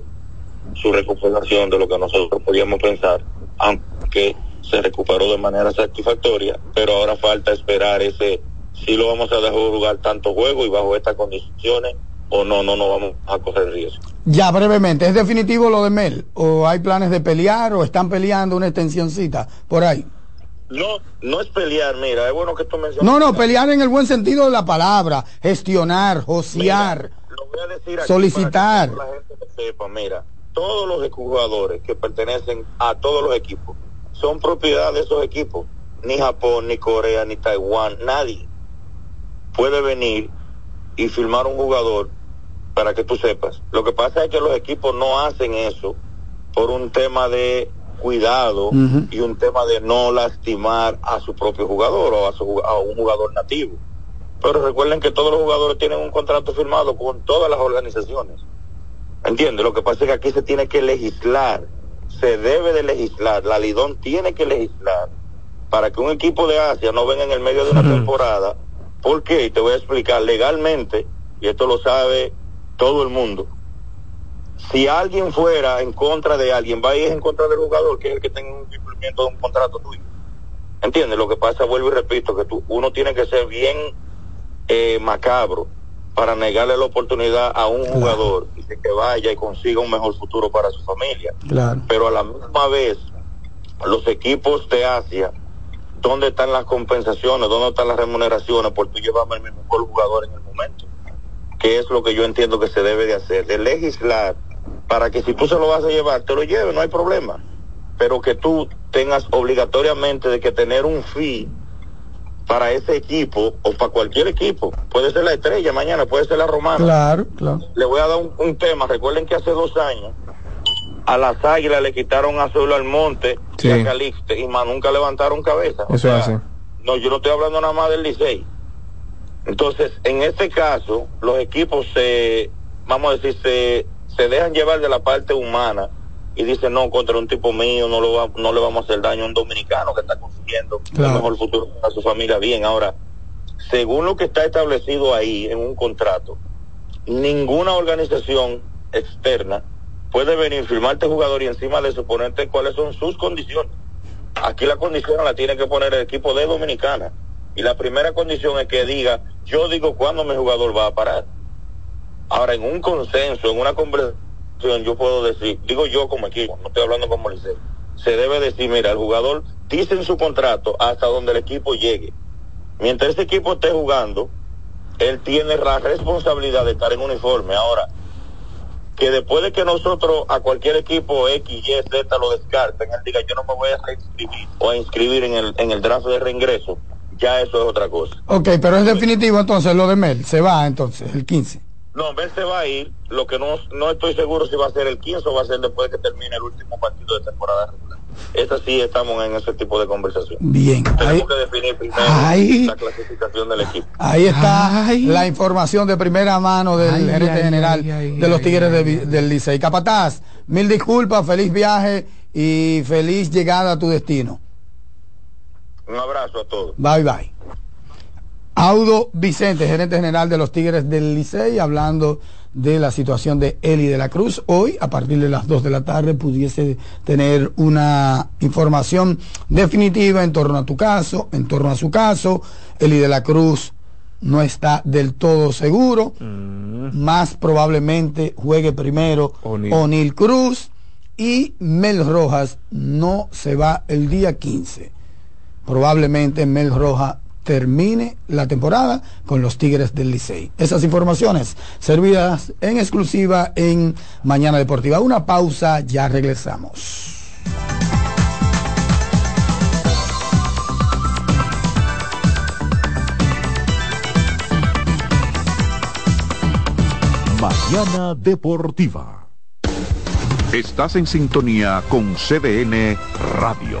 su recuperación de lo que nosotros podíamos pensar, aunque se recuperó de manera satisfactoria, pero ahora falta esperar ese, si lo vamos a dejar jugar tanto juego y bajo estas condiciones o no, no, no vamos a correr riesgo. Ya brevemente, ¿es definitivo lo de Mel? ¿O hay planes de pelear o están peleando una extensioncita por ahí? No, no es pelear, mira, es bueno que tú mencionas. No, no, pelear en el buen sentido de la palabra, gestionar, josear, mira, lo voy a decir aquí, solicitar. Para que la gente sepa, mira, todos los jugadores que pertenecen a todos los equipos son propiedad de esos equipos. Ni Japón, ni Corea, ni Taiwán, nadie puede venir y firmar un jugador, para que tú sepas. Lo que pasa es que los equipos no hacen eso por un tema de cuidado, uh-huh, y un tema de no lastimar a su propio jugador o a, su, a un jugador nativo. Pero recuerden que todos los jugadores tienen un contrato firmado con todas las organizaciones. ¿Entiendes? Lo que pasa es que aquí se tiene que legislar, se debe de legislar, la Lidom tiene que legislar para que un equipo de Asia no venga en el medio de una, uh-huh, temporada. ¿Por qué? Y te voy a explicar legalmente, y esto lo sabe todo el mundo. Si alguien fuera en contra de alguien, va a ir en contra del jugador, que es el que tenga un cumplimiento de un contrato tuyo. ¿Entiendes? Lo que pasa, vuelvo y repito, que tú, uno tiene que ser bien eh, macabro para negarle la oportunidad a un, claro, jugador y que vaya y consiga un mejor futuro para su familia. Claro. Pero a la misma vez, los equipos de Asia, ¿dónde están las compensaciones? ¿Dónde están las remuneraciones? Por tú llevarme el mejor jugador en el momento. Que es lo que yo entiendo que se debe de hacer, de legislar, para que si tú se lo vas a llevar, te lo lleves, no hay problema, pero que tú tengas obligatoriamente de que tener un fee para ese equipo o para cualquier equipo. Puede ser la Estrella mañana, puede ser la Romana. Claro, claro. Le voy a dar un, un tema. Recuerden que hace dos años a las Águilas le quitaron a Solo Almonte, sí, y a Calixte, y más nunca levantaron cabeza. O Eso sea, hace. No, yo no estoy hablando nada más del Licey. Entonces, en este caso, los equipos se, vamos a decir, se, se dejan llevar de la parte humana y dicen, no, contra un tipo mío no, lo va, no le vamos a hacer daño a un dominicano que está consiguiendo, claro, el mejor futuro para su familia. Bien, ahora, según lo que está establecido ahí en un contrato, ninguna organización externa puede venir, firmarte jugador y encima de eso ponerte cuáles son sus condiciones. Aquí la condición la tiene que poner el equipo de Dominicana. Y la primera condición es que diga, yo digo cuándo mi jugador va a parar. Ahora, en un consenso, en una conversación, yo puedo decir, digo yo como equipo, no estoy hablando como Licey, se debe decir, mira, el jugador dice en su contrato hasta donde el equipo llegue. Mientras ese equipo esté jugando, él tiene la responsabilidad de estar en uniforme. Ahora, que después de que nosotros a cualquier equipo X, Y, Z lo descarten, él diga, yo no me voy a reinscribir o a inscribir en el, en el draft de reingreso, ya eso es otra cosa. Ok, pero es definitivo entonces lo de Mel, se va entonces el quince. No, Mel se va a ir, lo que no no estoy seguro si va a ser el quince o va a ser después de que termine el último partido de temporada regular. Esa sí estamos en ese tipo de conversación. Bien. Tenemos ahí, que definir primero ahí, la clasificación del equipo. Ahí está ay, la información de primera mano del ay, gerente ay, general ay, ay, de los ay, Tigres ay, de, del Licey. Capataz, mil disculpas, feliz viaje y feliz llegada a tu destino. Un abrazo a todos. Bye, bye. Aldo Vicente, gerente general de los Tigres del Licey, hablando de la situación de Elly De La Cruz. Hoy, a partir de las dos de la tarde, pudiese tener una información definitiva en torno a tu caso, en torno a su caso. Elly De La Cruz no está del todo seguro. Mm. uh-huh. más probablemente juegue primero Oneil Cruz, y Mel Rojas no se va el día quince. Probablemente Mel Rojas termine la temporada con los Tigres del Licey. Esas informaciones servidas en exclusiva en Mañana Deportiva. Una pausa, ya regresamos. Mañana Deportiva. Estás en sintonía con C D N Radio.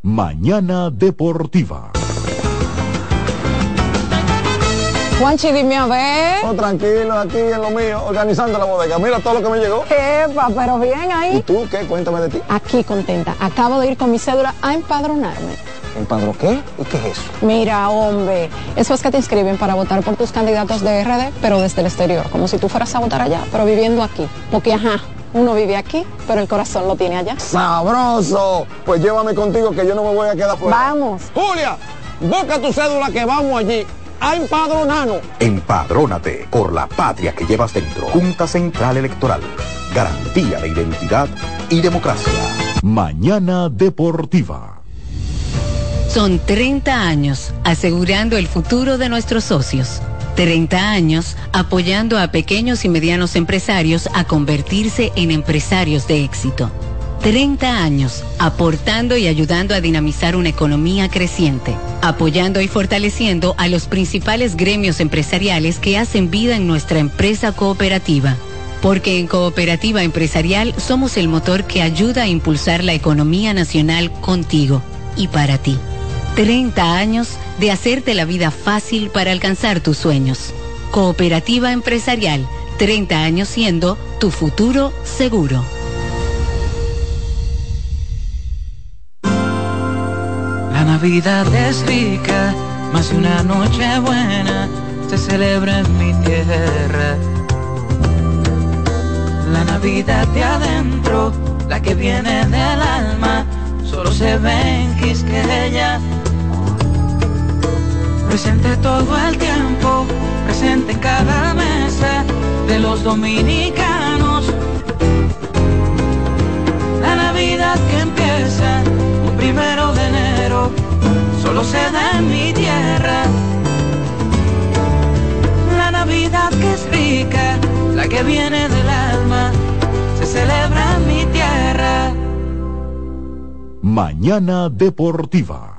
Mañana Deportiva. Juanchi, dime a ver. Oh, tranquilo, aquí en lo mío, organizando la bodega. Mira todo lo que me llegó. Epa, pero bien ahí. ¿Y tú qué? Cuéntame de ti. Aquí contenta. Acabo de ir con mi cédula a empadronarme. ¿Empadro qué? ¿Y qué es eso? Mira, hombre, eso es que te inscriben para votar por tus candidatos de R D, pero desde el exterior. Como si tú fueras a votar allá, pero viviendo aquí. Porque, ajá, uno vive aquí, pero el corazón lo tiene allá. ¡Sabroso! Pues llévame contigo que yo no me voy a quedar fuera. ¡Vamos! Julia, busca tu cédula que vamos allí a empadronarnos. Empadrónate por la patria que llevas dentro. Junta Central Electoral. Garantía de identidad y democracia. Mañana Deportiva. Son treinta años asegurando el futuro de nuestros socios. treinta años apoyando a pequeños y medianos empresarios a convertirse en empresarios de éxito. treinta años aportando y ayudando a dinamizar una economía creciente. Apoyando y fortaleciendo a los principales gremios empresariales que hacen vida en nuestra empresa cooperativa. Porque en Cooperativa Empresarial somos el motor que ayuda a impulsar la economía nacional contigo y para ti. treinta años de hacerte la vida fácil para alcanzar tus sueños. Cooperativa Empresarial, treinta años siendo tu futuro seguro. La Navidad es rica, más de una noche buena se celebra en mi tierra. La Navidad de adentro, la que viene del alma, solo se ve en Quisqueya. Presente todo el tiempo, presente en cada mesa de los dominicanos. La Navidad que empieza un primero de enero, solo se da en mi tierra. La Navidad que es rica, la que viene del alma, se celebra en mi tierra. Mañana Deportiva.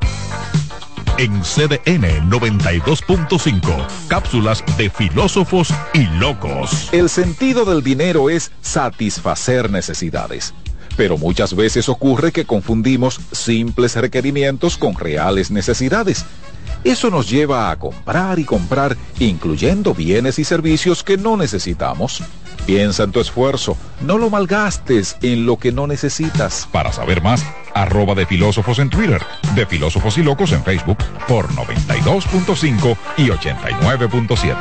En C D N noventa y dos punto cinco, cápsulas de filósofos y locos. El sentido del dinero es satisfacer necesidades, pero muchas veces ocurre que confundimos simples requerimientos con reales necesidades. Eso nos lleva a comprar y comprar, incluyendo bienes y servicios que no necesitamos. Piensa en tu esfuerzo, no lo malgastes en lo que no necesitas. Para saber más, arroba de filósofos en Twitter, de filósofos y locos en Facebook, por noventa y dos punto cinco y ochenta y nueve punto siete.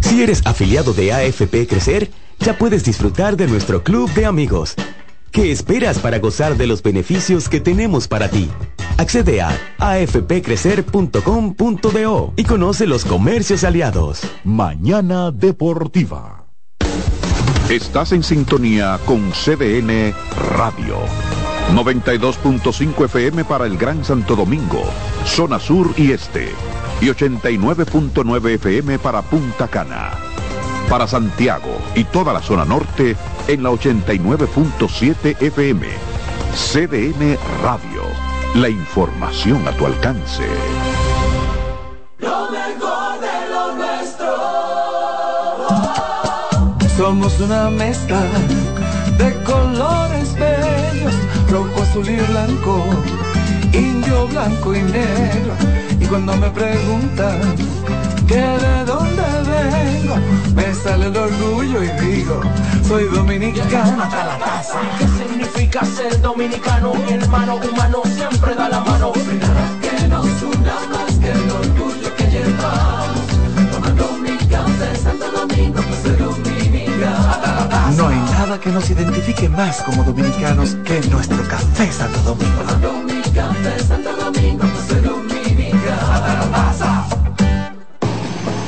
Si eres afiliado de A F P Crecer, ya puedes disfrutar de nuestro club de amigos. ¿Qué esperas para gozar de los beneficios que tenemos para ti? Accede a a f p crecer punto com punto d o y conoce los comercios aliados. Mañana Deportiva. Estás en sintonía con C D N Radio. noventa y dos punto cinco F M para el Gran Santo Domingo, zona sur y este. Y ochenta y nueve punto nueve F M para Punta Cana. Para Santiago y toda la zona norte en la ochenta y nueve punto siete F M. C D N Radio, la información a tu alcance. Lo mejor de lo nuestro. Somos una mezcla de colores bellos, rojo, azul y blanco, indio, blanco y negro. Y cuando me preguntan que de dónde vengo, me sale el orgullo y digo, soy dominicano hasta la casa. ¿Qué significa ser dominicano? Hermano humano siempre da la mano. Sin nada que nos una más que el orgullo que llevamos, tomando mi café Santo Domingo, pues soy dominicano hasta la casa. No hay nada que nos identifique más como dominicanos que nuestro café Santo Domingo. Tomando mi café Santo Domingo, pues soy dominicano hasta la casa.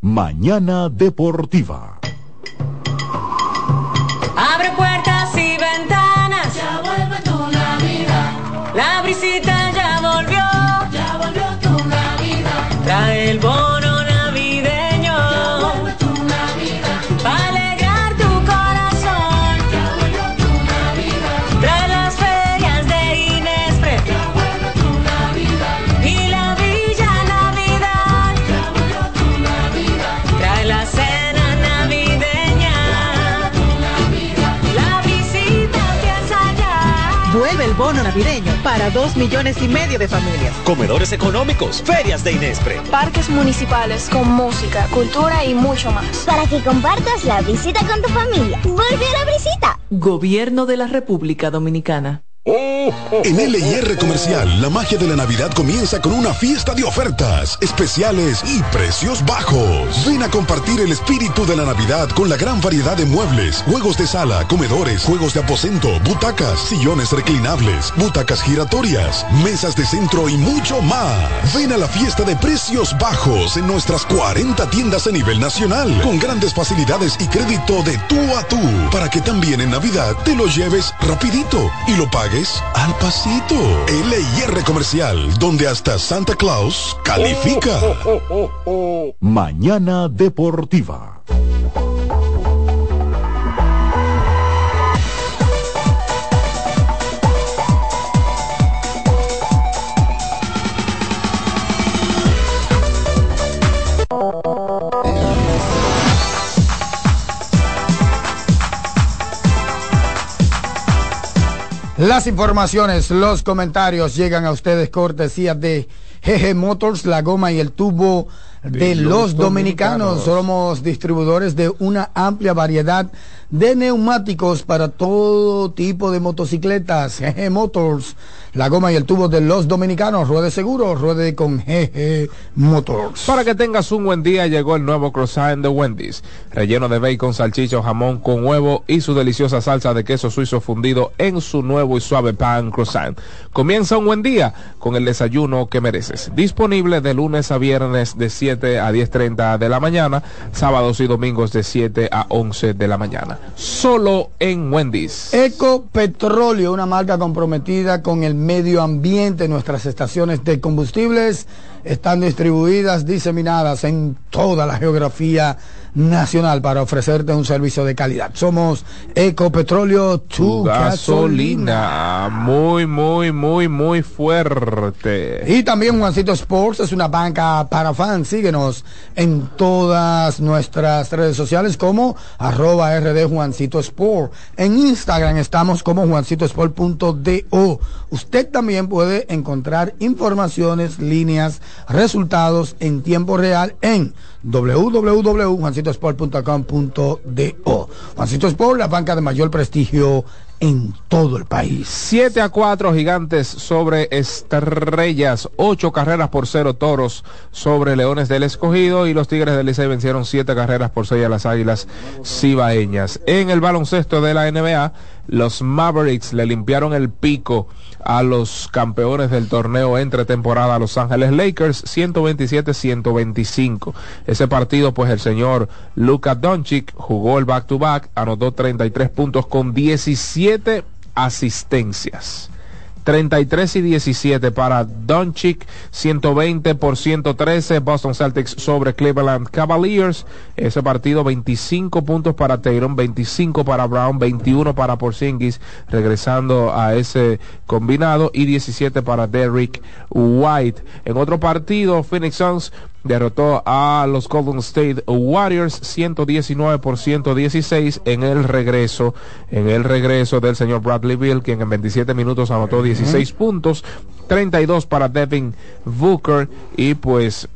Mañana Deportiva. Abre puertas y ventanas. Ya vuelve tu Navidad. La brisita ya volvió. Ya volvió tu Navidad. Trae el bono navideño. Ya vuelve tu Navidad. Para alegrar tu corazón. Ya vuelve tu Navidad. Trae las ferias de Inespre. Ya vuelve tu Navidad. Y la Villa Navidad. Ya vuelve tu Navidad. La cena navideña, la visita piensa ya. Vuelve el bono navideño para dos millones y medio de familias. Comedores económicos, ferias de Inespre, parques municipales con música, cultura y mucho más, para que compartas la visita con tu familia. Vuelve a la visita. Gobierno de la República Dominicana. En L y R Comercial, la magia de la Navidad comienza con una fiesta de ofertas, especiales y precios bajos. Ven a compartir el espíritu de la Navidad con la gran variedad de muebles, juegos de sala, comedores, juegos de aposento, butacas, sillones reclinables, butacas giratorias, mesas de centro y mucho más. Ven a la fiesta de precios bajos en nuestras cuarenta tiendas a nivel nacional, con grandes facilidades y crédito de tú a tú, para que también en Navidad te lo lleves rapidito y lo pagues al pasito. L y R Comercial, donde hasta Santa Claus califica. Oh, oh, oh, oh, oh. Mañana Deportiva. Las informaciones, los comentarios llegan a ustedes cortesía de G G Motors, la goma y el tubo de, de los, los dominicanos. dominicanos. Somos distribuidores de una amplia variedad de neumáticos para todo tipo de motocicletas. G G Motors, la goma y el tubo de los dominicanos. Ruede seguro, ruede con G G Motors. Para que tengas un buen día, llegó el nuevo croissant de Wendy's, relleno de bacon, salchicha, jamón con huevo y su deliciosa salsa de queso suizo fundido en su nuevo y suave pan croissant. Comienza un buen día con el desayuno que mereces. Disponible de lunes a viernes de siete a diez treinta de la mañana, sábados y domingos de siete a once de la mañana. Solo en Wendy's. Ecopetróleo, una marca comprometida con el medio ambiente. Nuestras estaciones de combustibles están distribuidas, diseminadas en toda la geografía nacional para ofrecerte un servicio de calidad. Somos Ecopetróleo, tu, tu gasolina. gasolina. Muy, muy, muy, muy fuerte. Y también Juancito Sports es una banca para fans. Síguenos en todas nuestras redes sociales como arroba R D Juancito Sport. En Instagram estamos como juancito sport punto do. Usted también puede encontrar informaciones, líneas, resultados en tiempo real en doble u doble u doble u punto juancito sport punto com punto do. Juancito Sport, la banca de mayor prestigio en todo el país. siete a cuatro Gigantes sobre Estrellas, ocho carreras por cero Toros sobre Leones del Escogido, y los Tigres del Licey vencieron siete carreras por seis a las Águilas Cibaeñas. En el baloncesto de la N B A, los Mavericks le limpiaron el pico a los campeones del torneo entre temporada, Los Ángeles Lakers, ciento veintisiete a ciento veinticinco. Ese partido, pues el señor Luka Doncic jugó el back-to-back, anotó treinta y tres puntos con diecisiete asistencias. treinta y tres y diecisiete para Doncic, ciento veinte por ciento trece, Boston Celtics sobre Cleveland Cavaliers, ese partido veinticinco puntos para Tatum, veinticinco para Brown, veintiuno para Porzingis, regresando a ese combinado, y diecisiete para Derrick White. En otro partido, Phoenix Suns derrotó a los Golden State Warriors ciento diecinueve por ciento dieciséis en el regreso en el regreso del señor Bradley Beal, quien en veintisiete minutos anotó dieciséis puntos, treinta y dos para Devin Booker, y pues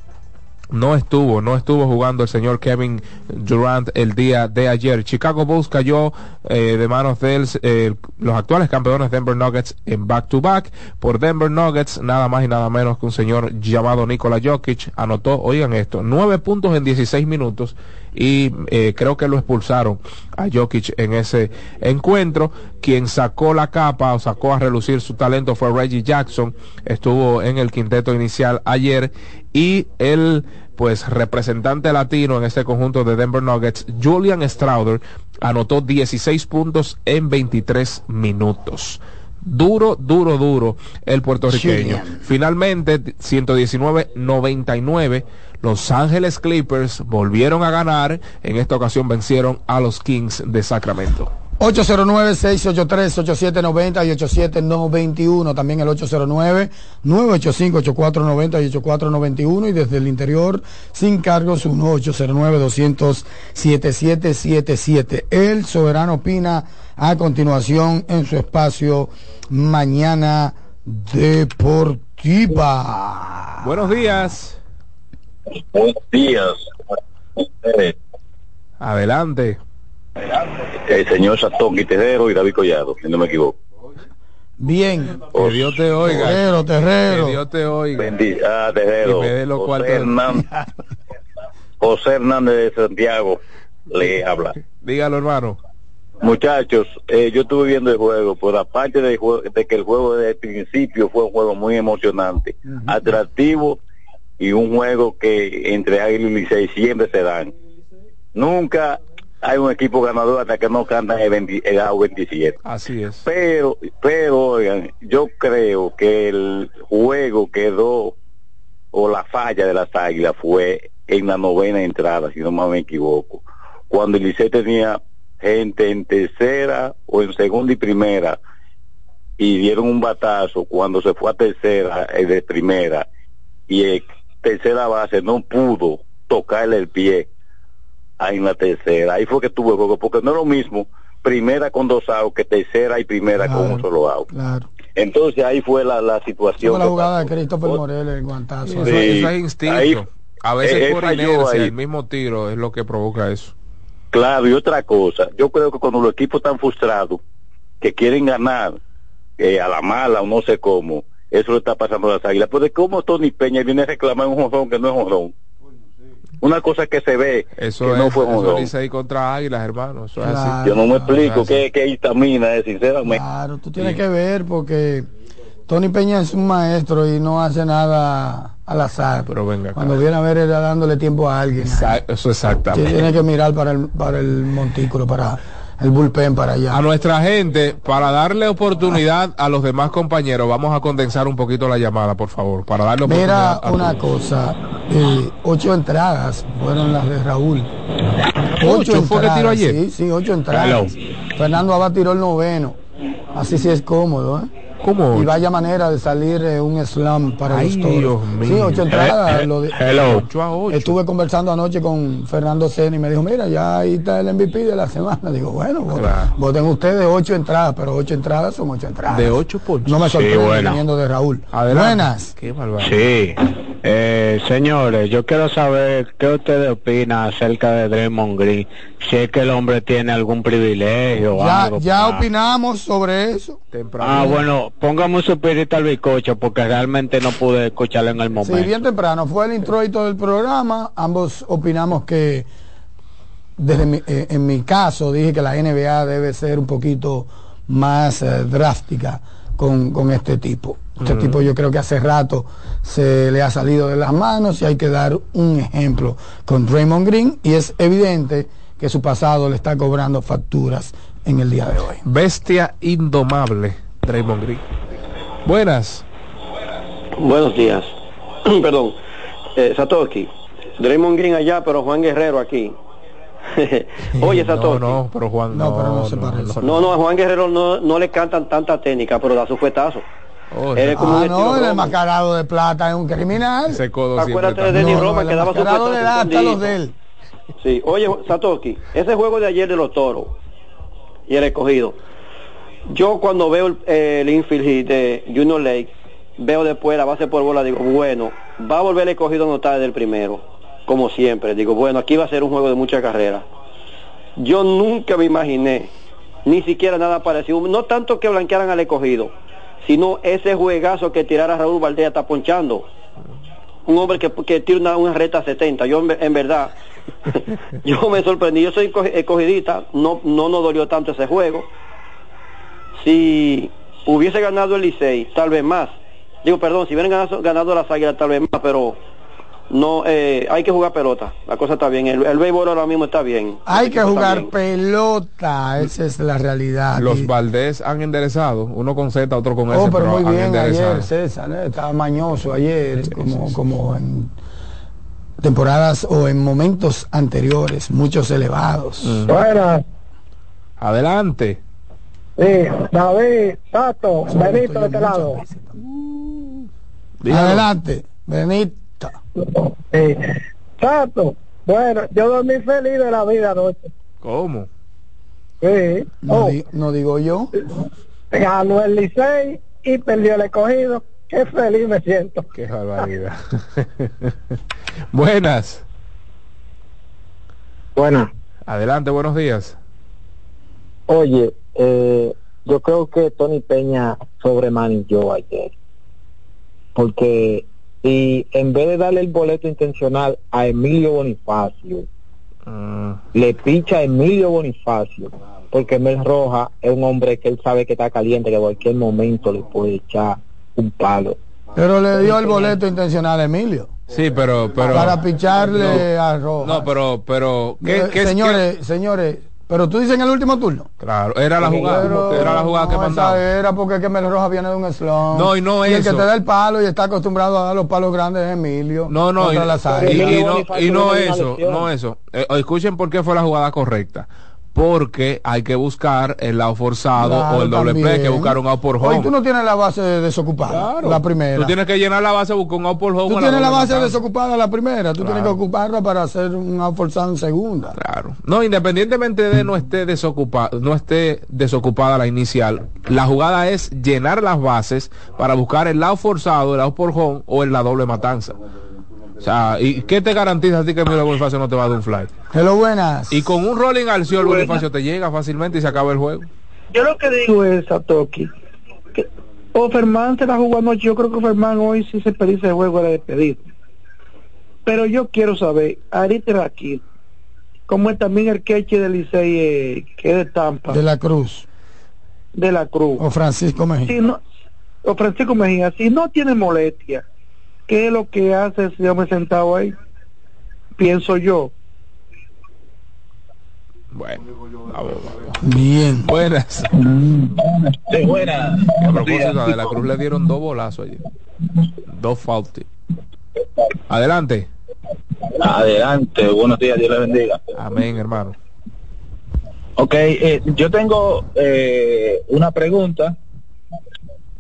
no estuvo, no estuvo jugando el señor Kevin Durant el día de ayer. Chicago Bulls cayó eh, de manos de eh, los actuales campeones Denver Nuggets en back-to-back. Por Denver Nuggets, nada más y nada menos que un señor llamado Nikola Jokic anotó, oigan esto, nueve puntos en dieciséis minutos, y eh, creo que lo expulsaron a Jokic en ese encuentro. Quien sacó la capa o sacó a relucir su talento fue Reggie Jackson, estuvo en el quinteto inicial ayer, y el pues representante latino en este conjunto de Denver Nuggets, Julian Strawther, anotó dieciséis puntos en veintitrés minutos. Duro, duro, duro el puertorriqueño. Julian. Finalmente, ciento diecinueve a noventa y nueve, Los Ángeles Clippers volvieron a ganar. En esta ocasión vencieron a los Kings de Sacramento. ocho cero nueve, seis ocho tres, ocho siete nueve cero y ochenta y siete noventa y uno, también el ocho cero nueve, nueve ocho cinco, ocho cuatro nueve cero y ochenta y cuatro noventa y uno, y desde el interior sin cargos uno ocho cero nueve, dos cero cero, siete siete siete siete. El Soberano opina a continuación en su espacio Mañana Deportiva. Buenos días. Buenos días. Adelante. El señor Satoshi Terrero y David Collado, si no me equivoco. Bien, que Dios te oiga. Terrero, Terrero. Que Dios te oiga. Bendiga, ah, Terrero. José Hernández, José Hernández de Santiago le habla. Dígalo, hermano. Muchachos, eh, yo estuve viendo el juego, pero aparte de, de que el juego desde el principio fue un juego muy emocionante, uh-huh. atractivo, y un juego que entre Águilas y Licey siempre se dan. Nunca hay un equipo ganador hasta que no cantan el, veinte, el A veintisiete. Así es. Pero, pero, oigan, yo creo que el juego quedó, o la falla de las Águilas fue en la novena entrada, si no me equivoco. Cuando el Licey tenía gente en tercera o en segunda y primera, y dieron un batazo cuando se fue a tercera, el de primera, y el tercera base no pudo tocarle el pie en la tercera. Ahí fue que tuvo el juego, porque no es lo mismo primera con dos outs que tercera y primera, claro, con un solo out. Claro. Entonces ahí fue la, la situación. Fue la jugada de Christopher Morel, el guantazo. Sí, eso, eso es instinto. Ahí, a veces eh, por inercia, el mismo tiro es lo que provoca eso. Claro, y otra cosa, yo creo que cuando los equipos están frustrados, que quieren ganar eh, a la mala o no sé cómo, eso le está pasando a las Águilas. Pero de cómo Tony Peña viene a reclamar un jonrón que no es jonrón. Una cosa que se ve, eso que es, no fue un Licey contra Águilas, hermano, eso claro, es así. Yo no me claro, explico qué, qué vitamina es, sinceramente. Claro, tú tienes sí. que ver, porque Tony Peña es un maestro y no hace nada al azar. Pero venga, cuando viene a ver, era dándole tiempo a alguien. Exacto, eso exactamente. Sí, tiene que mirar para el, para el montículo, para el bullpen, para allá. A nuestra gente, para darle oportunidad a los demás compañeros, vamos a condensar un poquito la llamada, por favor, para darle oportunidad. Mira una cosa, eh, ocho entradas fueron las de Raúl. Ocho, ocho fue que tiró ayer. Sí, sí, ocho entradas. Hello. Fernando Abad tiró el noveno. Así sí es cómodo, ¿eh? ¿Cómo? Y vaya manera de salir eh, un slam para Ay, los Toros. Sí, ocho entradas. Eh, eh, hello. ocho a ocho. Estuve conversando anoche con Fernando Sena y me dijo, mira, ya ahí está el M V P de la semana. Digo, bueno, claro. voten, voten ustedes ocho entradas, pero ocho entradas son ocho entradas. De ocho por No me sorprende sí, bueno. viniendo de Raúl. Adelante. Buenas. Qué barbaridad. Sí. Eh, señores, yo quiero saber qué ustedes opinan acerca de Draymond Green. Si es que el hombre tiene algún privilegio o algo. Ya opinamos sobre eso. Temprano. Ah, bueno, póngame su pirita al bizcocho, porque realmente no pude escucharlo en el momento. Sí, bien temprano. Fue el introito del programa. Ambos opinamos que, desde mi, eh, en mi caso, dije que la N B A debe ser un poquito más eh, drástica con, con este tipo. Este uh-huh. tipo yo creo que hace rato se le ha salido de las manos y hay que dar un ejemplo con Draymond Green, y es evidente que su pasado le está cobrando facturas en el día de hoy. Bestia indomable, Draymond Green. Buenas. Buenos días. Perdón, eh, Satoshi, Draymond Green allá, pero Juan Guerrero aquí. Oye, Satoshi. No, no, pero Juan no, no, pero no, se no, no, no, a Juan Guerrero no, no le cantan tanta técnica, pero da su fuetazo. Oh, él es como ah, no, el enmascarado de plata es un criminal. Se Acuérdate de Denny no, Roma no, que daba su fuetazo. De la, hasta los de él. Sí, oye, Satoshi, ese juego de ayer de los Toros y el Escogido, yo cuando veo el, eh, el infield hit de Junior Lake, veo después la base por bola, digo, bueno, va a volver el Escogido a anotar del primero, como siempre, digo, bueno, aquí va a ser un juego de muchas carreras. Yo nunca me imaginé, ni siquiera nada parecido, no tanto que blanquearan al Escogido, sino ese juegazo que tirara Raúl Valdés está ponchando. Un hombre que, que tira una, una recta setenta. Yo en, en verdad, yo me sorprendí. Yo soy escogidista, no, no nos dolió tanto ese juego. Si hubiese ganado el Licey, tal vez más. Digo, perdón, si hubieran ganado, ganado las Águilas, tal vez más, pero no, eh, hay que jugar pelota. La cosa está bien. El, el béisbol ahora mismo está bien. Hay que jugar pelota. Esa es la realidad. Los Valdés han enderezado. Uno con Z, otro con S. Oh, pero, pero muy bien ayer, César. ¿eh? Estaba mañoso ayer, sí, como, sí, como sí. en temporadas o en momentos anteriores. Muchos elevados. Mm. Buenas. Adelante. Sí, David, Tato, sí, Benito de este lado. Uh, Adelante, Benito. Sí. Tato, bueno, yo dormí feliz de la vida anoche. ¿Cómo? Sí. No, oh. di- no digo yo. Ganó el Licey y perdió el Escogido. Qué feliz me siento. Qué barbaridad. Buenas. Buenas. Adelante, buenos días. Oye, eh, yo creo que Tony Peña sobremanilló ayer, porque y en vez de darle el boleto intencional a Emilio Bonifacio, uh. le picha a Emilio Bonifacio, porque Mel Rojas es un hombre que él sabe que está caliente, que en cualquier momento le puede echar un palo. Pero le dio el boleto intencional a Emilio. Sí, pero... pero para picharle no, a Rojas. No, pero... pero ¿qué, qué, señores, qué? señores... Pero tú dices en el último turno. Claro, era la jugada, pero, era la jugada no, que mandaba. Era porque que Mel Rojas viene de un slump. No, y no es y el que te da el palo y está acostumbrado a dar los palos grandes es Emilio. No, no, y, y, y, y no, y no eso, no eso. Eh, escuchen por qué fue la jugada correcta. Porque hay que buscar el lado forzado, claro, o el doble play, que buscar un out por home. Hoy tú no tienes la base desocupada, claro, la primera. Tú tienes que llenar la base, buscar un out por home. Tú tienes la, la base desocupada la primera, tú claro. tienes que ocuparla para hacer un out forzado en segunda. Claro. No, independientemente de no esté desocupado, no esté desocupada la inicial, la jugada es llenar las bases para buscar el lado forzado, el out por home o en la doble matanza. O sea, ¿y qué te garantiza a ti que Emilio Bonifacio no te va a dar un fly? Hello, buenas. Y con un rolling al cielo, Bonifacio te llega fácilmente y se acaba el juego. Yo lo que digo es, Satoshi, que o Fermán se la jugó anoche. Yo creo que Fermán hoy sí se perdió ese juego, era despedido. Pero yo quiero saber, ahorita aquí, como es también el queche del Licey, eh, que es de Tampa. De la Cruz. De la Cruz. O Francisco Mejía. Si no, o Francisco Mejía, si no tiene molestia, ¿qué es lo que hace si yo me sentado ahí? Pienso yo. Bueno, bien. Buenas. Sí, buenas. Y a propósito, a De La Cruz le dieron dos bolazos ayer. Dos faultes. Adelante. Adelante. Buenos días. Dios le bendiga. Amén, hermano. Ok, eh, yo tengo eh, una pregunta.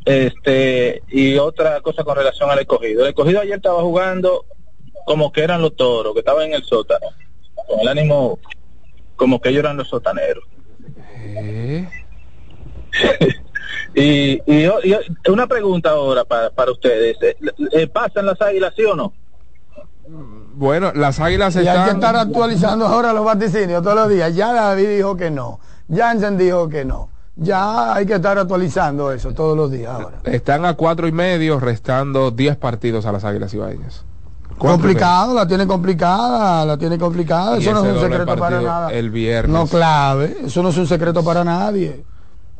Este y otra cosa con relación al Escogido. El Escogido ayer estaba jugando como que eran los Toros, que estaban en el sótano, con el ánimo como que ellos eran los sotaneros. ¿Eh? y, y, y una pregunta ahora para, para ustedes. ¿Pasan las Águilas, sí o no? Bueno, las Águilas están... Y hay que estar actualizando ahora los vaticinios todos los días. Ya David dijo que no, Jansen dijo que no. Ya hay que estar actualizando eso todos los días ahora. Están a cuatro y medio, restando diez partidos a las Águilas Cibaeñas. Complicado, la tiene complicada, la tiene complicada. Eso no es un secreto para nada. El viernes. No clave, eso no es un secreto para nadie.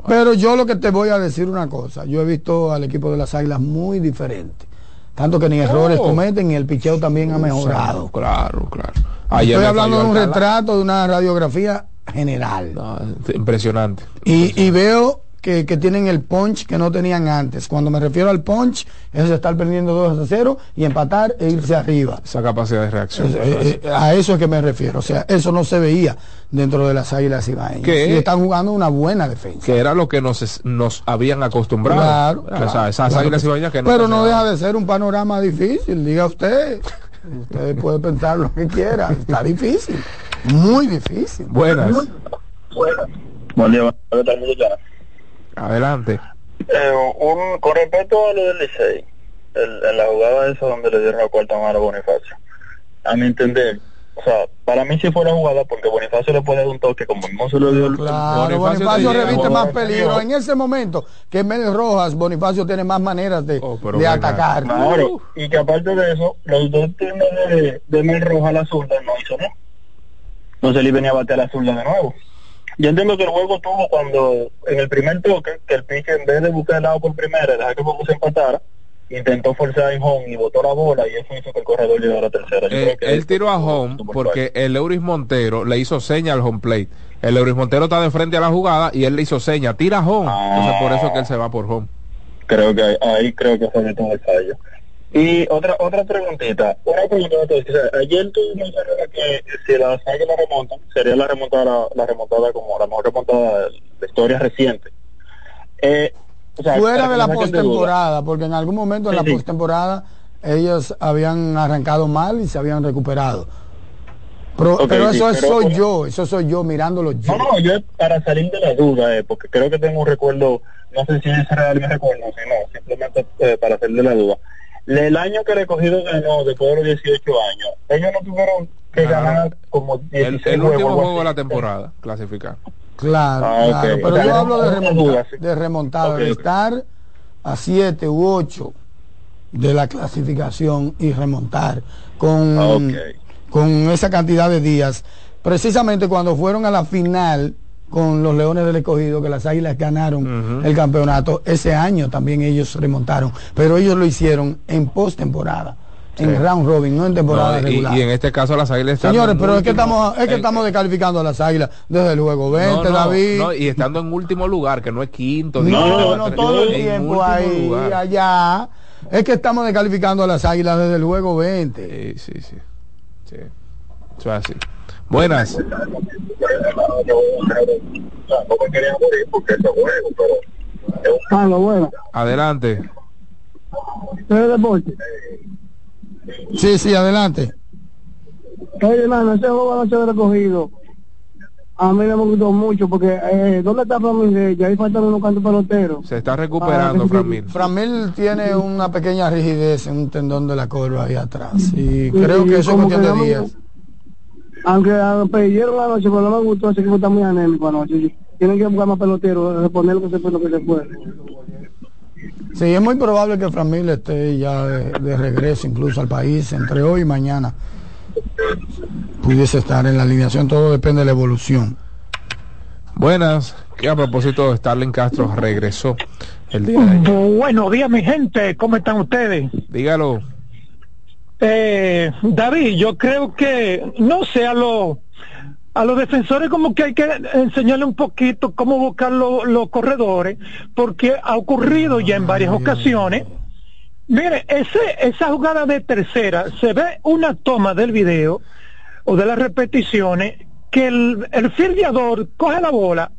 Pero yo lo que te voy a decir una cosa, yo he visto al equipo de las Águilas muy diferente, tanto que ni errores oh. cometen y el picheo también ha mejorado. Claro, claro. Ayer estoy hablando de un Alcalá. retrato, de una radiografía general. No, impresionante. Y, impresionante. y veo que, que tienen el punch que no tenían antes. Cuando me refiero al punch, es estar perdiendo dos a cero y empatar e irse arriba. Esa capacidad de reacción. Es, eh, eh, a eso es que me refiero. O sea, eso no se veía dentro de las Águilas Cibaeñas. Y están jugando una buena defensa. Que era lo que nos, nos habían acostumbrado. Claro. claro o sea, esas claro Águilas Cibaeñas que no. Pero no deja de ser un panorama difícil, diga usted. Usted puede pensar lo que quiera. Está difícil. Muy difícil. Buenas. Buenas. Buen día. Adelante. Eh, un, con respecto a lo del Licey, en la jugada esa donde le dieron la cuarta mano a Bonifacio, a mi entender, o sea, para mí sí fue una jugada porque Bonifacio le puede dar un toque como no se lo dio el... Claro, Bonifacio, Bonifacio reviste más peligro en ese momento que Mel Rojas. Bonifacio tiene más maneras de, oh, de atacar. Claro, y que aparte de eso, los dos temas de, de Mel Rojas a la zurda no hizo nada. Entonces él venía a batear a la zurda de nuevo. Yo entiendo que el juego tuvo cuando en el primer toque, que el pitcher en vez de buscar el lado por primera, dejar que se empatara, intentó forzar en home y botó la bola, y eso hizo que el corredor llegara a la tercera. Eh, él tiró a home porque el Euris Montero le hizo seña al home plate. El Euris Montero está de frente a la jugada y él le hizo seña, tira a home. Ah, Entonces por eso es que él se va por home. Creo que ahí creo que fue el ensayo. Y otra otra preguntita, una preguntita, o sea, ayer tú mencionaste que si las Águilas remontan, sería la remontada, la remontada como la mejor remontada de historia reciente. Eh, o sea, fuera de la postemporada, porque en algún momento sí, en la sí. postemporada ellos habían arrancado mal y se habían recuperado. Pero, okay, pero eso sí, pero soy bueno, yo, eso soy yo mirándolo yo. No, no, yo para salir de la duda, eh, porque creo que tengo un recuerdo, no sé si es real mi recuerdo, sino simplemente eh, para salir de la duda. El año que el Escogido ganó, después de los dieciocho años, ellos no tuvieron que ah, ganar como dieciséis el, el último juegos, juego de la temporada, clasificar. Claro, ah, claro. Okay. Pero o sea, yo hablo de remontada, sí. de remontada, okay, de okay. estar a siete u ocho de la clasificación y remontar con, ah, okay. con esa cantidad de días. Precisamente cuando fueron a la final con los Leones del Escogido, que las Águilas ganaron uh-huh. el campeonato, ese año también ellos remontaron, pero ellos lo hicieron en postemporada, sí. en round robin, no en temporada no, regular. Y, y en este caso las Águilas están... Señores, pero último, es que estamos es que el, estamos descalificando a las Águilas, desde luego, vente no, no, David. No, y estando en último lugar, que no es quinto. No, no, no, todo el tiempo ahí, lugar. allá. Es que estamos descalificando a las Águilas, desde luego, vente. Sí, sí, sí. sí. Eso es así. Buenas. Adelante. Sí, sí, adelante. Oye, hermano, ese juego va a ser recogido. A mí me gustó mucho porque eh, ¿dónde está Framil? Ya ahí faltan unos cuantos peloteros. Se está recuperando ah, Framil. Framil tiene una pequeña rigidez en un tendón de la corva ahí atrás. Y creo sí, que eso es cuestión de días. Aunque perdieron la noche, pero no me gustó, ese equipo está muy anémico anoche. Tienen que buscar más peloteros, reponer lo que se puede, lo que se puede. Sí, es muy probable que Framil esté ya de, de regreso incluso al país, entre hoy y mañana. Pudiese estar en la alineación, todo depende de la evolución. Buenas, que a propósito, Starling Castro regresó el día de ayer. Buenos días, mi gente, ¿cómo están ustedes? Dígalo. Eh, David, yo creo que no sé, a los a los defensores como que hay que enseñarle un poquito cómo buscar lo, los corredores, porque ha ocurrido ya en varias ocasiones. Mire, ese esa jugada de tercera, se ve una toma del video o de las repeticiones que el, el fildeador coge la bola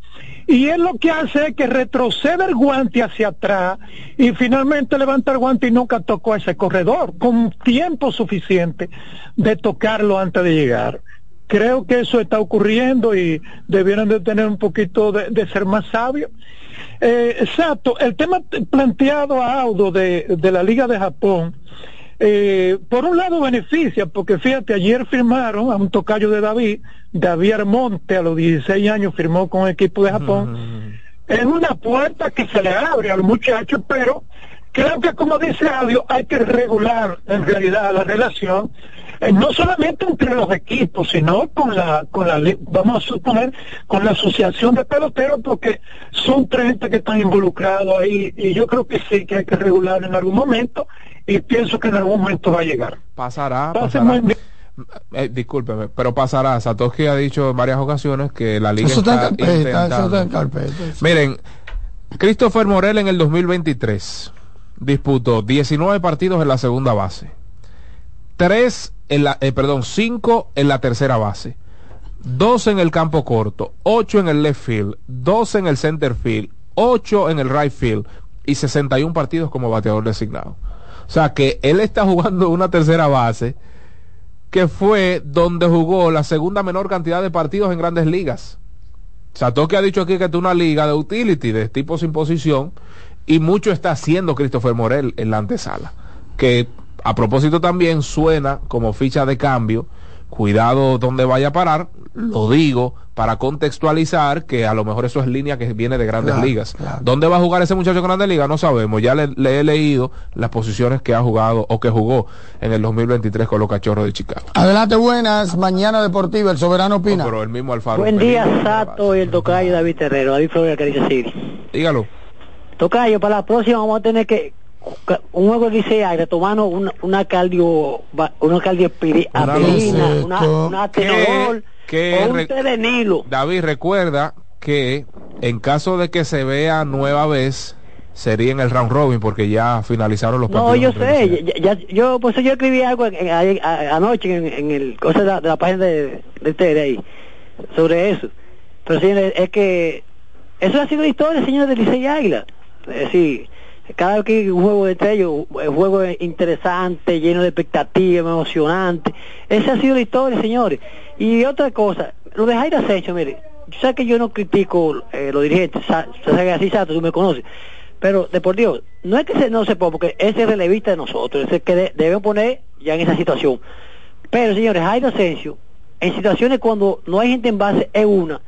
y él lo que hace es que retrocede el guante hacia atrás y finalmente levanta el guante y nunca tocó a ese corredor con tiempo suficiente de tocarlo antes de llegar. Creo que eso está ocurriendo y debieron de tener un poquito de, de ser más sabios. Eh, exacto, el tema planteado a Aldo de, de la Liga de Japón, eh, por un lado beneficia, porque fíjate, ayer firmaron a un tocayo de David, David Armonte, a los dieciséis años firmó con el equipo de Japón. Mm. Es una puerta que se le abre al muchacho, pero creo que como dice Aldo, hay que regular en realidad la relación eh, no solamente entre los equipos, sino con la, con la, vamos a suponer, con la asociación de peloteros, porque son treinta que están involucrados ahí, y yo creo que sí, que hay que regular en algún momento, y pienso que en algún momento va a llegar. Pasará, pasará. Muy... Eh, discúlpeme, pero pasará. Satoshi ha dicho en varias ocasiones que la liga eso está, está, en carpeta, eso está en carpeta. Eso. Miren, Christopher Morel en el dos mil veintitrés disputó diecinueve partidos en la segunda base, tres en la, eh, perdón, cinco en la tercera base, dos en el campo corto, ocho en el left field, dos en el center field, ocho en el right field y sesenta y uno partidos como bateador designado. O sea que él está jugando una tercera base que fue donde jugó la segunda menor cantidad de partidos en Grandes Ligas. Satoshi ha dicho aquí que es una liga de utility, de tipo sin posición, y mucho está haciendo Christopher Morel en la antesala, que a propósito también suena como ficha de cambio. Cuidado donde vaya a parar, lo digo para contextualizar, que a lo mejor eso es línea que viene de Grandes claro, Ligas. Claro. ¿Dónde va a jugar ese muchacho en Grandes Ligas? No sabemos. Ya le, le he leído las posiciones que ha jugado o que jugó en el dos mil veintitrés con los Cachorros de Chicago. Adelante, buenas. Mañana Deportiva, el soberano opina. No, pero el mismo Alfaro. Buen día, Pelín, Sato y el tocayo David Terrero. David Flores, Caricia City. Dígalo. Tocayo, para la próxima vamos a tener que... un juego de Licey retomando una, una cardio una cardioaspirina, una, una atenolol o un té de Nilo. David, recuerda que en caso de que se vea nueva vez sería en el round robin, porque ya finalizaron los partidos. No, yo sé, ya, ya, yo por eso yo escribí algo en, en, a, a, anoche en, en el cosa de la, de la página de, de T V ahí sobre eso. Pero señores, es que eso ha sido la historia, señores, de Licey y Águila. Es decir, cada vez que hay un juego entre ellos, un juego interesante, lleno de expectativas, emocionante. Esa ha sido la historia, señores. Y otra cosa, lo de Jairo Asensio, mire, yo sé que yo no critico eh, los dirigentes, usted sabe que así, Sato, tú me conoces, pero de por Dios, no es que se, no se ponga, porque ese es relevista de nosotros, ese es que de, debemos poner ya en esa situación. Pero, señores, Jairo Asensio, en situaciones cuando no hay gente en base es una,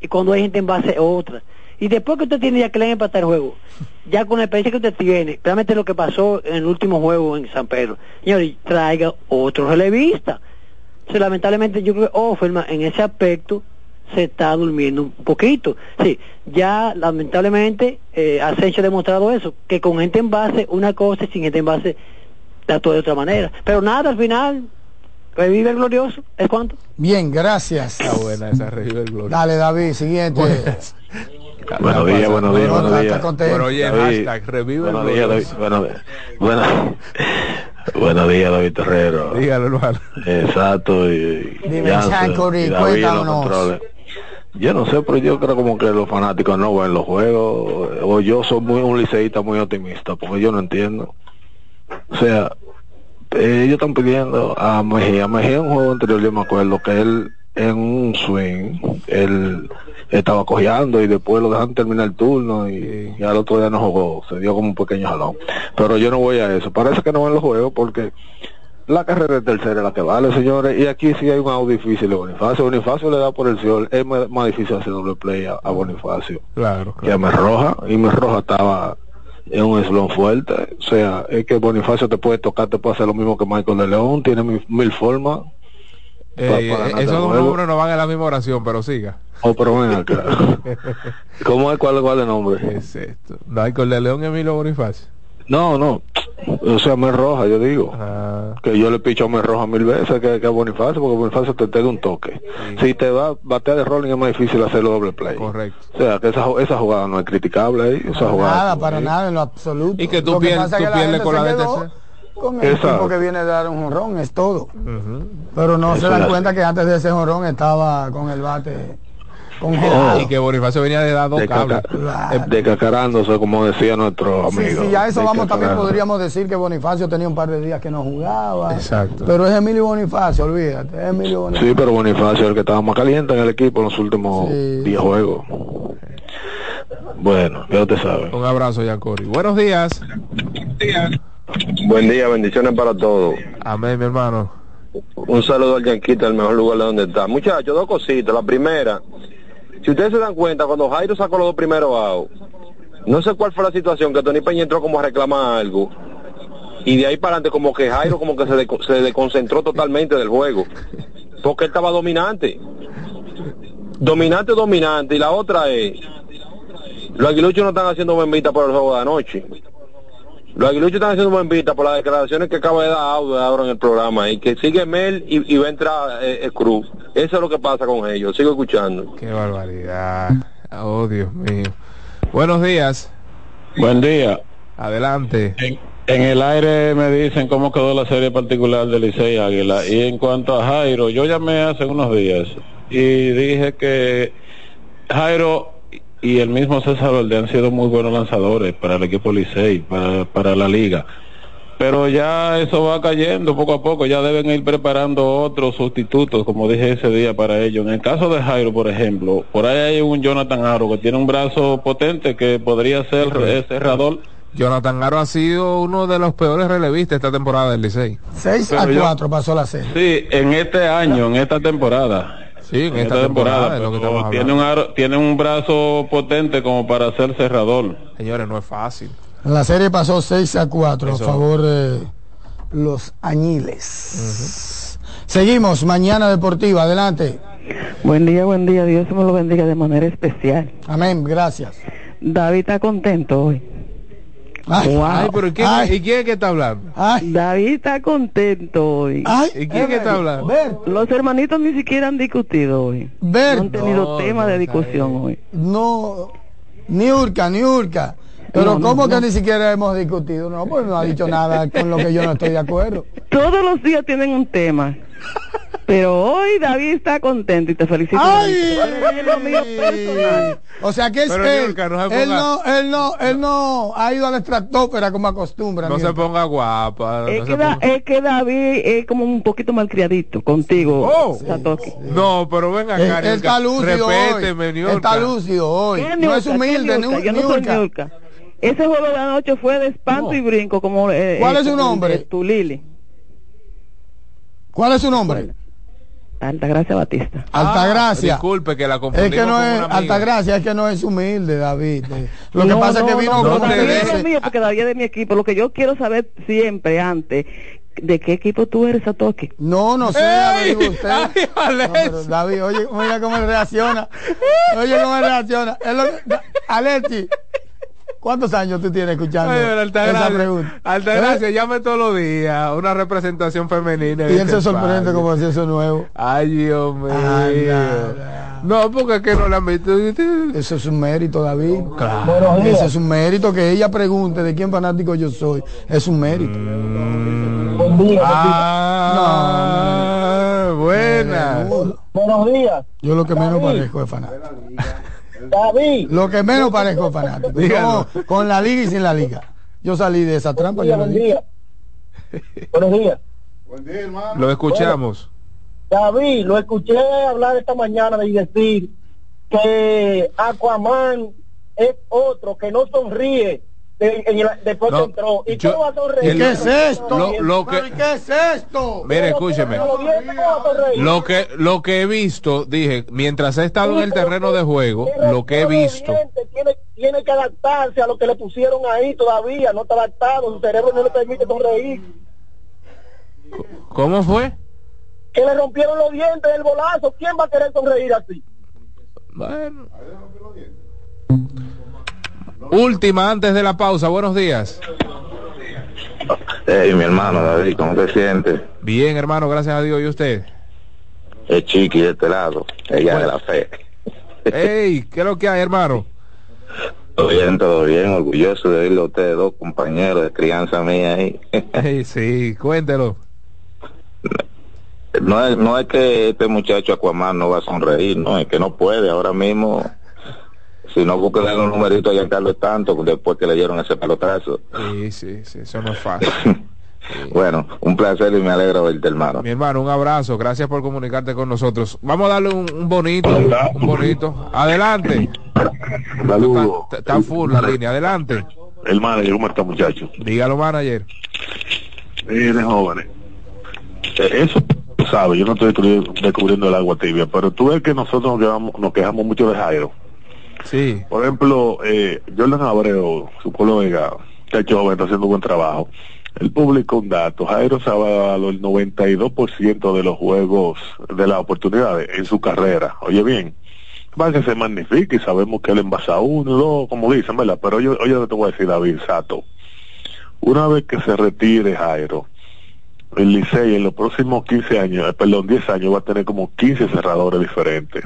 y cuando hay gente en base es otra. Y después que usted tiene ya que le empatar el juego, ya con la experiencia que usted tiene, realmente lo que pasó en el último juego en San Pedro, señores, traiga otro relevista. O sea, lamentablemente yo creo que Offerman en ese aspecto se está durmiendo un poquito. Sí, ya lamentablemente eh, Asensio ha demostrado eso, que con gente en base una cosa y sin gente en base la actúa de otra manera. Pero nada, al final... Revive el glorioso, ¿es cuánto? Bien, gracias. Está buena esa, revive el glorioso. Dale, David, siguiente. Buenos, buenos días, buenos días, buenos días. Pero oye, hashtag, revive el glorioso. Buenos días, bueno, buenos días, David Terrero. Dígalo, hermano. Exacto. Y, dime, Chancori, cuéntanos. Yo no sé, pero yo creo como que los fanáticos no ven los juegos, o yo soy muy un liceísta muy optimista, porque yo no entiendo. O sea... Eh, ellos están pidiendo a Mejía. Mejía en un juego anterior, yo me acuerdo que él en un swing él estaba cojeando y después lo dejaron terminar el turno y, y al otro día no jugó, se dio como un pequeño jalón. Pero yo no voy a eso, parece que no van los juegos, porque la carrera de tercera es la que vale, señores, y aquí sí hay un out difícil de Bonifacio. Bonifacio le da por el sol, es más difícil hacer doble play a, a Bonifacio, claro, claro, que a Mel Rojas, y Mel Rojas estaba es un eslón fuerte. O sea, es que Bonifacio te puede tocar, te puede hacer lo mismo que Michael de León, tiene mil, mil formas. Eh, para, para esos dos nombres no van en la misma oración, pero siga. Oh, pero bueno, claro. ¿Cómo es? ¿Cuál, cuál es el nombre? Es esto. Michael de León y Emilio Bonifacio. No, no. O sea, Mel Rojas, yo digo. Ah. Que yo le picho a Mel Rojas mil veces que, que a Bonifacio, porque Bonifacio te, te da un toque. Sí. Si te va a batear de rolling es más difícil hacerlo doble play. Correcto. O sea, que esa, esa jugada no es criticable ahí. Esa para jugada, nada, para ahí. Nada, en lo absoluto. Y que tú pierdes con la D T C. Con el tipo que viene a dar un jonrón, es todo. Uh-huh. Pero no eso se dan cuenta así, que antes de ese jonrón estaba con el bate... Oh. Y que Bonifacio venía de dar dos cables, decacarándose, como decía nuestro amigo. Sí, sí, a eso vamos. También podríamos decir que Bonifacio tenía un par de días que no jugaba. Exacto. Pero es Emilio Bonifacio, olvídate, es Emilio Bonifacio. Sí, pero Bonifacio es el que estaba más caliente en el equipo en los últimos diez sí. juegos. Bueno, ya te sabes. Un abrazo, Yacori. Buenos días. Buenos días. Buen día, bendiciones para todos. Amén, mi hermano. Un saludo al Yanquita, el mejor lugar de donde está. Muchachos, dos cositas. La primera... Si ustedes se dan cuenta, cuando Jairo sacó los dos primeros outs, no sé cuál fue la situación, que Tony Peña entró como a reclamar algo, y de ahí para adelante como que Jairo como que se, de, se desconcentró totalmente del juego, porque él estaba dominante, dominante, dominante. Y la otra es, los aguiluchos no están haciendo buen vista por el juego de anoche. Los aguiluchos están haciendo buen vista por las declaraciones que acaba de dar Aldo ahora en el programa, y que sigue Mel y, y va a entrar eh, eh, Cruz. Eso es lo que pasa con ellos. Sigo escuchando. Qué barbaridad. Oh, Dios mío. Buenos días. Buen día. Adelante. En, en el aire me dicen cómo quedó la serie particular de Licey Águila. Y en cuanto a Jairo, yo llamé hace unos días y dije que Jairo y el mismo César Valdés han sido muy buenos lanzadores para el equipo Licey, para, para la liga. Pero ya eso va cayendo poco a poco, ya deben ir preparando otros sustitutos, como dije ese día, para ellos. En el caso de Jairo, por ejemplo, por ahí hay un Jonathan Aro que tiene un brazo potente que podría ser sí. cerrador. Jonathan Aro ha sido uno de los peores relevistas esta temporada del Licey. seis a cuatro pasó la serie. Sí, en este año, en esta temporada. Sí, en, en esta, esta temporada, temporada es lo que estamos tiene, un aro, tiene un brazo potente como para ser cerrador. Señores, no es fácil. La serie pasó seis a cuatro a favor de eh, los Añiles. Uh-huh. Seguimos, Mañana Deportiva, adelante. Buen día, buen día, Dios me lo bendiga de manera especial. Amén, gracias. David está contento hoy. Ay, wow. ay, pero ¿quién, ay. ¿Y quién es que está hablando? Ay. David está contento hoy. Ay. ¿Y quién es que está hablando? Berto. Los hermanitos ni siquiera han discutido hoy. Berto. No han tenido no, tema de discusión hoy. No, ni urca, ni urca. Pero no, ¿cómo no, que no. ni siquiera hemos discutido? No, pues no ha dicho nada con lo que yo no estoy de acuerdo. Todos los días tienen un tema. Pero hoy David está contento y te felicito. ¡Ay! O sea que es pero él, Yorka, no se él no, él no, él no ha ido a la estratosfera como acostumbra. No se ponga guapa. Es, no que, ponga... Da, es que David es como un poquito malcriadito contigo. Oh, sí, sí. No, pero venga, acá. Él está lúcido hoy. Está lúcido hoy. No es humilde, ni un. Ese juego de la noche fue de espanto no. y brinco como eh, ¿cuál es su nombre? Tu Lili. ¿Cuál es su nombre? Altagracia Batista. Altagracia. Ah, disculpe que la confundimos. Es que no es Altagracia, es que no es humilde, David. Lo que no, pasa no, es que vino no, con no, es mío porque David es de mi equipo. Lo que yo quiero saber siempre antes de qué equipo tú eres, Satoshi. No, no sé, David, usted. Ay, no, David, oye, mira cómo él reacciona. Oye cómo él reacciona. Es lo que, Alexi. ¿Cuántos años tú tienes escuchando Ay, Altagracia, esa pregunta? Altagracia, ¿Eh? llame todos los días, una representación femenina. Y él se sorprende como si eso nuevo. Ay, Dios mío. No, porque es que no la han visto. Eso es un mérito, David. Claro. Eso es un mérito, que ella pregunte de quién fanático yo soy. Es un mérito. Mm. Ah, no, no, no. Buenas. Buenos días. Yo lo que menos parezco es fanático. David. Lo que menos parezco fanático. No, con la liga y sin la liga. Yo salí de esa trampa. Buenos días. Buenos días. Buen día, hermano. Lo escuchamos. Bueno, David, lo escuché hablar esta mañana de decir que Aquaman es otro que no sonríe. De, en la, después no, entró. ¿Y yo, qué va a sonreír? ¿Qué es esto? Lo, lo que, ¿Qué es esto? Mire, escúcheme. Lo que, lo que he visto, dije, mientras he estado sí, en el terreno que, de juego, lo que he visto. Tiene, tiene que adaptarse a lo que le pusieron ahí todavía. No está adaptado. Su cerebro no le permite sonreír. ¿Cómo fue? Que le rompieron los dientes del bolazo. ¿Quién va a querer sonreír así? Bueno. Última antes de la pausa, buenos días. Hey, mi hermano David, ¿cómo te sientes? Bien, hermano, gracias a Dios. ¿Y usted? El Chiqui de este lado, ella bueno. de la fe. Hey, ¿qué es lo que hay, hermano? Todo bien, todo bien, orgulloso de oírlo a ustedes dos, compañeros de crianza mía ahí. Hey, sí, cuéntelo. No es, no es que este muchacho Aquaman no va a sonreír, no, es que no puede ahora mismo. Si no, busquen un numerito a Giancarlo tanto después que le dieron ese pelotazo. Sí, sí, sí, eso no es fácil. Sí. Bueno, un placer y me alegra verte, hermano. Mi hermano, un abrazo, gracias por comunicarte con nosotros. Vamos a darle un, un bonito, Hola. un bonito. Adelante. Saludos. Está, está full la línea, adelante. El manager, ¿cómo está, muchacho? Dígalo, manager. Miren, jóvenes, eso tú sabes, yo no estoy descubriendo el agua tibia, pero tú ves que nosotros nos quejamos, nos quejamos mucho de Jairo. Sí. Por ejemplo, eh, Jordan Abreu, su colega, Está joven, está haciendo un buen trabajo. El público, un dato, Jairo Sábalo, el noventa y dos por ciento de los juegos, de las oportunidades en su carrera, oye bien, va que se magnifique y sabemos que él envasa uno, dos, como dicen, ¿verdad? Pero oye, oye, te voy a decir, David, Sato, una vez que se retire Jairo, el Licey en los próximos quince años, perdón, diez años va a tener como quince cerradores diferentes.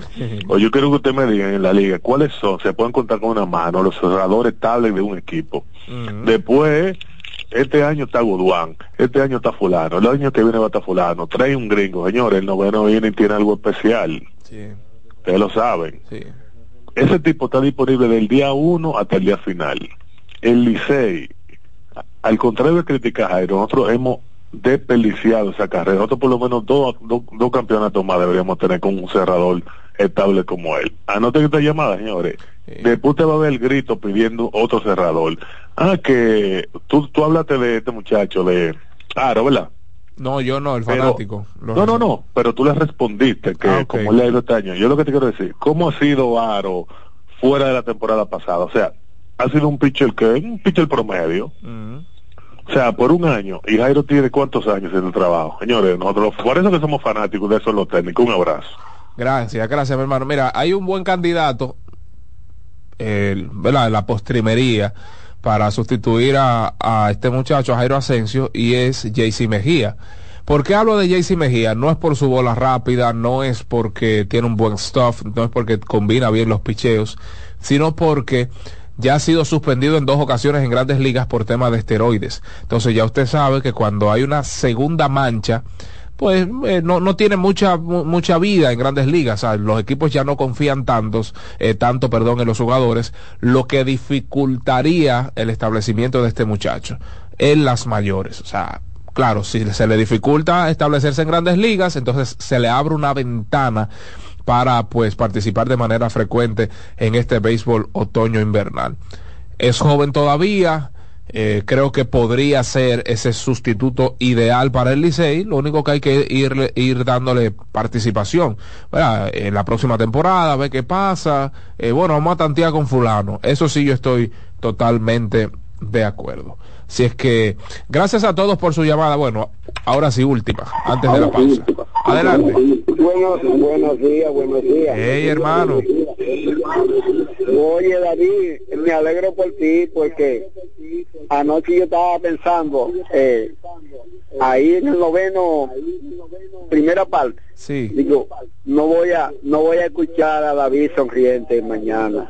O yo quiero que usted me diga en la liga, ¿cuáles son? Se pueden contar con una mano los cerradores estables de un equipo. Uh-huh. Después, este año está Goodwan, este año está fulano, el año que viene va a estar fulano, trae un gringo, señores, el noveno viene y tiene algo especial. Sí. Ustedes lo saben. Sí. Ese tipo está disponible del día uno hasta el día final. El Licey, al contrario de criticar a Jairo, nosotros hemos desperdiciado esa carrera. Nosotros por lo menos dos dos, dos campeonatos más deberíamos tener con un cerrador estable como él. Anoten esta llamada, señores. Sí. Después te va a ver el grito pidiendo otro cerrador. Ah, que tú, tú hablaste de este muchacho de Aro, ¿verdad? No, yo no, el fanático. Pero, no, no, no, pero tú le respondiste que ah, okay. como le ha ido este año. Yo lo que te quiero decir, ¿cómo ha sido Aro fuera de la temporada pasada? O sea, ha sido un pitcher que un pitcher promedio. Uh-huh. O sea, por un año. Y Jairo tiene cuántos años en el trabajo. Señores, nosotros por eso que somos fanáticos de esos los técnicos. Un abrazo. Gracias, gracias, mi hermano. Mira, hay un buen candidato, eh, ¿verdad? La postrimería para sustituir a, a este muchacho, a Jairo Asensio, y es Jaycee Mejía. ¿Por qué hablo de Jaycee Mejía? No es por su bola rápida, no es porque tiene un buen stuff, no es porque combina bien los picheos, sino porque ya ha sido suspendido en dos ocasiones en Grandes Ligas por tema de esteroides. Entonces ya usted sabe que cuando hay una segunda mancha, pues eh, no, no tiene mucha mucha vida en Grandes Ligas. O sea, los equipos ya no confían tantos, eh, tanto perdón, en los jugadores, lo que dificultaría el establecimiento de este muchacho en las mayores. O sea, claro, si se le dificulta establecerse en Grandes Ligas, entonces se le abre una ventana para pues participar de manera frecuente en este béisbol otoño-invernal. Es joven todavía, eh, creo que podría ser ese sustituto ideal para el Licey, lo único que hay que ir, ir dándole participación, ¿verdad? En la próxima temporada, ver qué pasa, eh, bueno, vamos a tantear con fulano, eso sí yo estoy totalmente de acuerdo. Si es que, gracias a todos por su llamada. Bueno, ahora sí, última, antes de la pausa. Adelante. Buenos, buenos días, buenos días. Hey, hermano. Oye, David, me alegro por ti, porque anoche yo estaba pensando, eh, ahí en el noveno, primera parte. Sí. Digo, no voy a, no voy a escuchar a David sonriente mañana.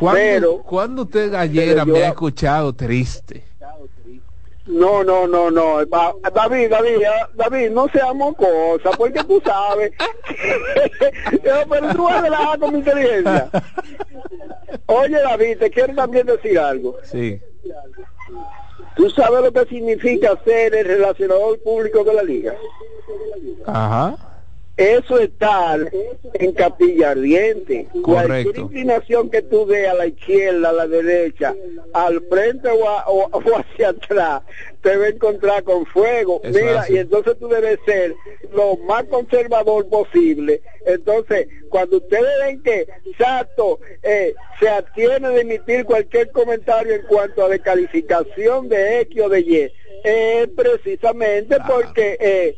¿Cuándo, pero, ¿cuándo usted ayer yo, me ha escuchado triste? No, no, no, no, David, David, David, no seamos cosas, porque tú sabes, pero tú vas a relajar con mi inteligencia. Oye, David, te quiero también decir algo. Sí. ¿Tú sabes lo que significa ser el relacionador público de la liga? Ajá. Eso es estar en Capilla Ardiente. Correcto. Cualquier inclinación que tú veas a la izquierda, a la derecha, al frente o, a, o, o hacia atrás, te va a encontrar con fuego. Eso mira, hace. Y entonces tú debes ser lo más conservador posible. Entonces, cuando ustedes ven que Sato eh, se abstiene de emitir cualquier comentario en cuanto a descalificación de X o de Y, es eh, precisamente claro. Porque eh,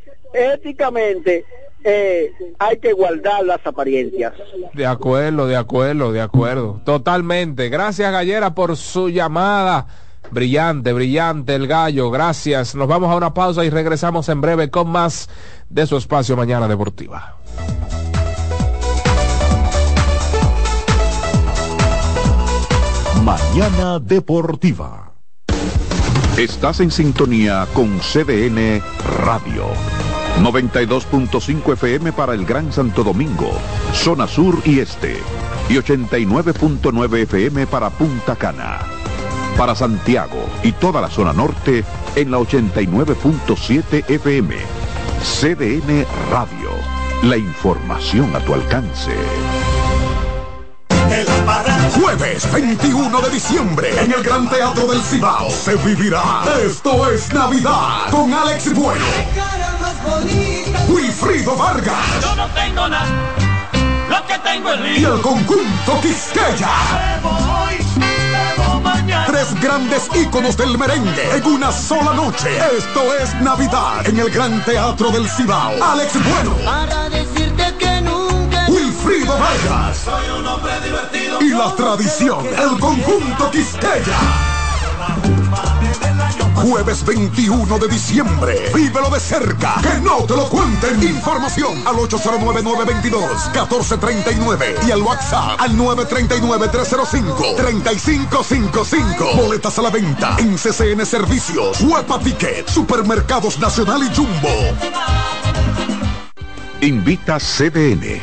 éticamente Eh, hay que guardar las apariencias. De acuerdo, de acuerdo, de acuerdo. Totalmente. Gracias, Gallera, por su llamada. Brillante, brillante el gallo. Gracias. Nos vamos a una pausa y regresamos en breve con más de su espacio Mañana Deportiva. Mañana Deportiva. Estás en sintonía con C D N Radio. noventa y dos punto cinco F M para el Gran Santo Domingo, zona sur y este, y ochenta y nueve punto nueve F M para Punta Cana. Para Santiago y toda la zona norte en la ochenta y nueve punto siete F M. C D N Radio, la información a tu alcance. Jueves veintiuno de diciembre en el Gran Teatro del Cibao se vivirá Esto es Navidad con Alex Bueno, Wilfrido Vargas, yo no tengo nada, lo que tengo es río, y el conjunto Quisqueya. tres grandes íconos del merengue en una sola noche. Esto es Navidad en el Gran Teatro del Cibao. Alex Bueno, para decirte que nunca, Wilfrido Vargas, soy un hombre divertido, y la tradición, el conjunto Quisqueya. Jueves veintiuno de diciembre, vívelo de cerca, que no te lo cuenten. Información al ocho cero nueve, nueve dos dos, uno cuatro tres nueve y al WhatsApp al nueve tres nueve, tres cero cinco, tres cinco cinco cinco. Boletas a la venta en C C N Servicios, Huepa Ticket, Supermercados Nacional y Jumbo. Invita C D N.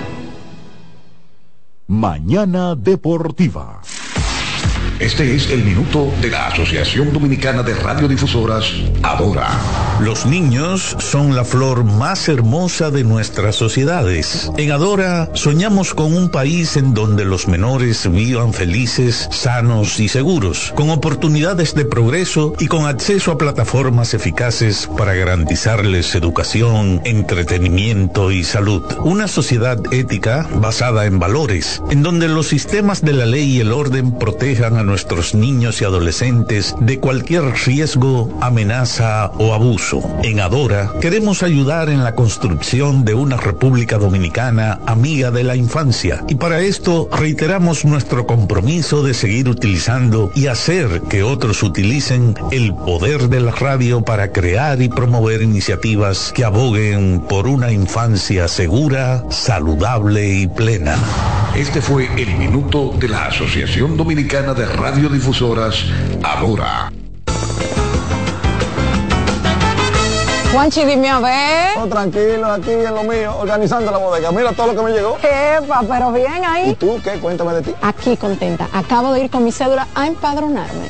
Mañana Deportiva. Este es el minuto de la Asociación Dominicana de Radiodifusoras, Adora. Los niños son la flor más hermosa de nuestras sociedades. En Adora soñamos con un país en donde los menores vivan felices, sanos y seguros, con oportunidades de progreso y con acceso a plataformas eficaces para garantizarles educación, entretenimiento y salud. Una sociedad ética basada en valores, en donde los sistemas de la ley y el orden protejan a nuestros niños y adolescentes de cualquier riesgo, amenaza o abuso. En Adora queremos ayudar en la construcción de una República Dominicana amiga de la infancia, y para esto reiteramos nuestro compromiso de seguir utilizando y hacer que otros utilicen el poder de la radio para crear y promover iniciativas que aboguen por una infancia segura, saludable y plena. Este fue el minuto de la Asociación Dominicana de Radiodifusoras, Adora. Juanchi, dime a ver. Oh, tranquilo, aquí en lo mío, organizando la bodega. Mira todo lo que me llegó. Epa, pero bien ahí. ¿Y tú qué? Cuéntame de ti. Aquí contenta. Acabo de ir con mi cédula a empadronarme.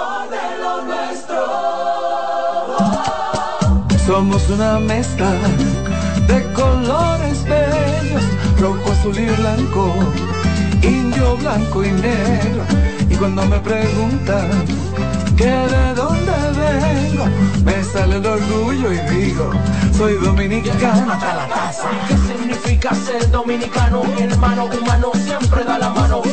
de lo nuestro. Somos una mezcla de colores bellos. Rojo, azul y blanco, indio, blanco y negro. Y cuando me preguntan que de dónde vengo, me sale el orgullo y digo, soy dominicano hasta la casa. ¿Qué significa ser dominicano? Mi hermano humano siempre da la mano. No hay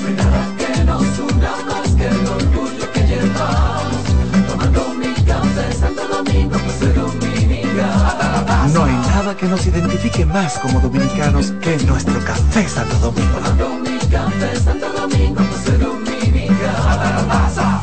nada que nos una más que el orgullo que llevamos. Tomando mi causa en Santo Domingo, pues soy dominicano hasta la casa. No hay nada que nos identifique más como dominicanos que nuestro café Santo Domingo. Tomando mi café Santo Domingo, pues soy dominicano hasta la casa.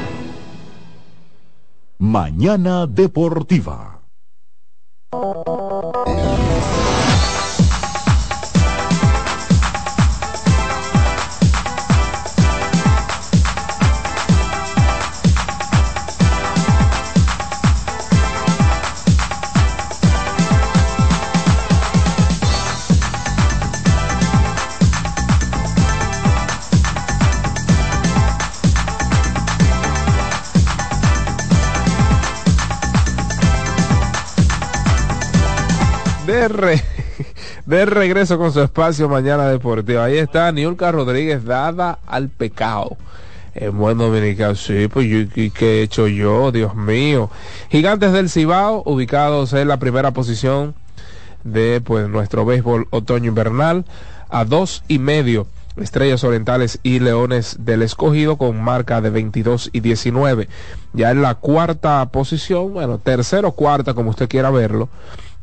Mañana Deportiva. De, re, de regreso con su espacio Mañana Deportiva. Ahí está Niurka Rodríguez, dada al pecado. En buen dominicano, sí, pues ¿qué he hecho yo? Dios mío. Gigantes del Cibao, ubicados en la primera posición de pues nuestro béisbol otoño-invernal, a dos y medio. Estrellas Orientales y Leones del Escogido con marca de veintidós y diecinueve. Ya en la cuarta posición, bueno, tercero, cuarta, como usted quiera verlo.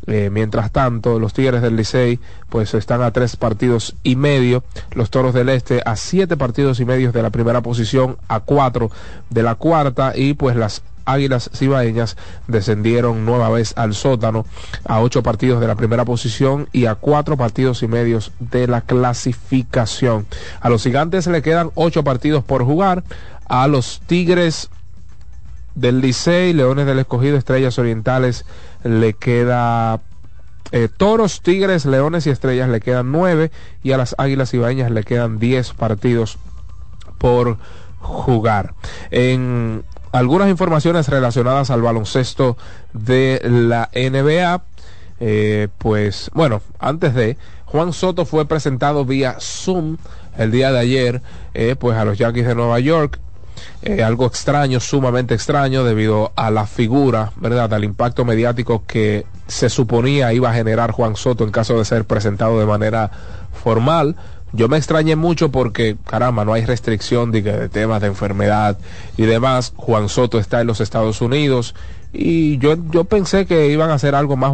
Eh, mientras tanto, los Tigres del Licey pues están a tres partidos y medio, los Toros del Este a siete partidos y medio de la primera posición, a cuatro de la cuarta, y pues las Águilas Cibaeñas descendieron nueva vez al sótano a ocho partidos de la primera posición y a cuatro partidos y medios de la clasificación. A los Gigantes le quedan ocho partidos por jugar, a los Tigres del Licey, Leones del Escogido, Estrellas Orientales le queda eh, Toros, Tigres, Leones y Estrellas le quedan nueve, y a las Águilas Cibaeñas le quedan diez partidos por jugar. En algunas informaciones relacionadas al baloncesto de la N B A, eh, pues bueno, antes de, Juan Soto fue presentado vía Zoom el día de ayer eh, pues a los Yankees de Nueva York. Eh, algo extraño, sumamente extraño, debido a la figura, ¿verdad?, al impacto mediático que se suponía iba a generar Juan Soto en caso de ser presentado de manera formal. Yo me extrañé mucho porque, caramba, no hay restricción de, de temas de enfermedad y demás. Juan Soto está en los Estados Unidos y yo, yo pensé que iban a hacer algo más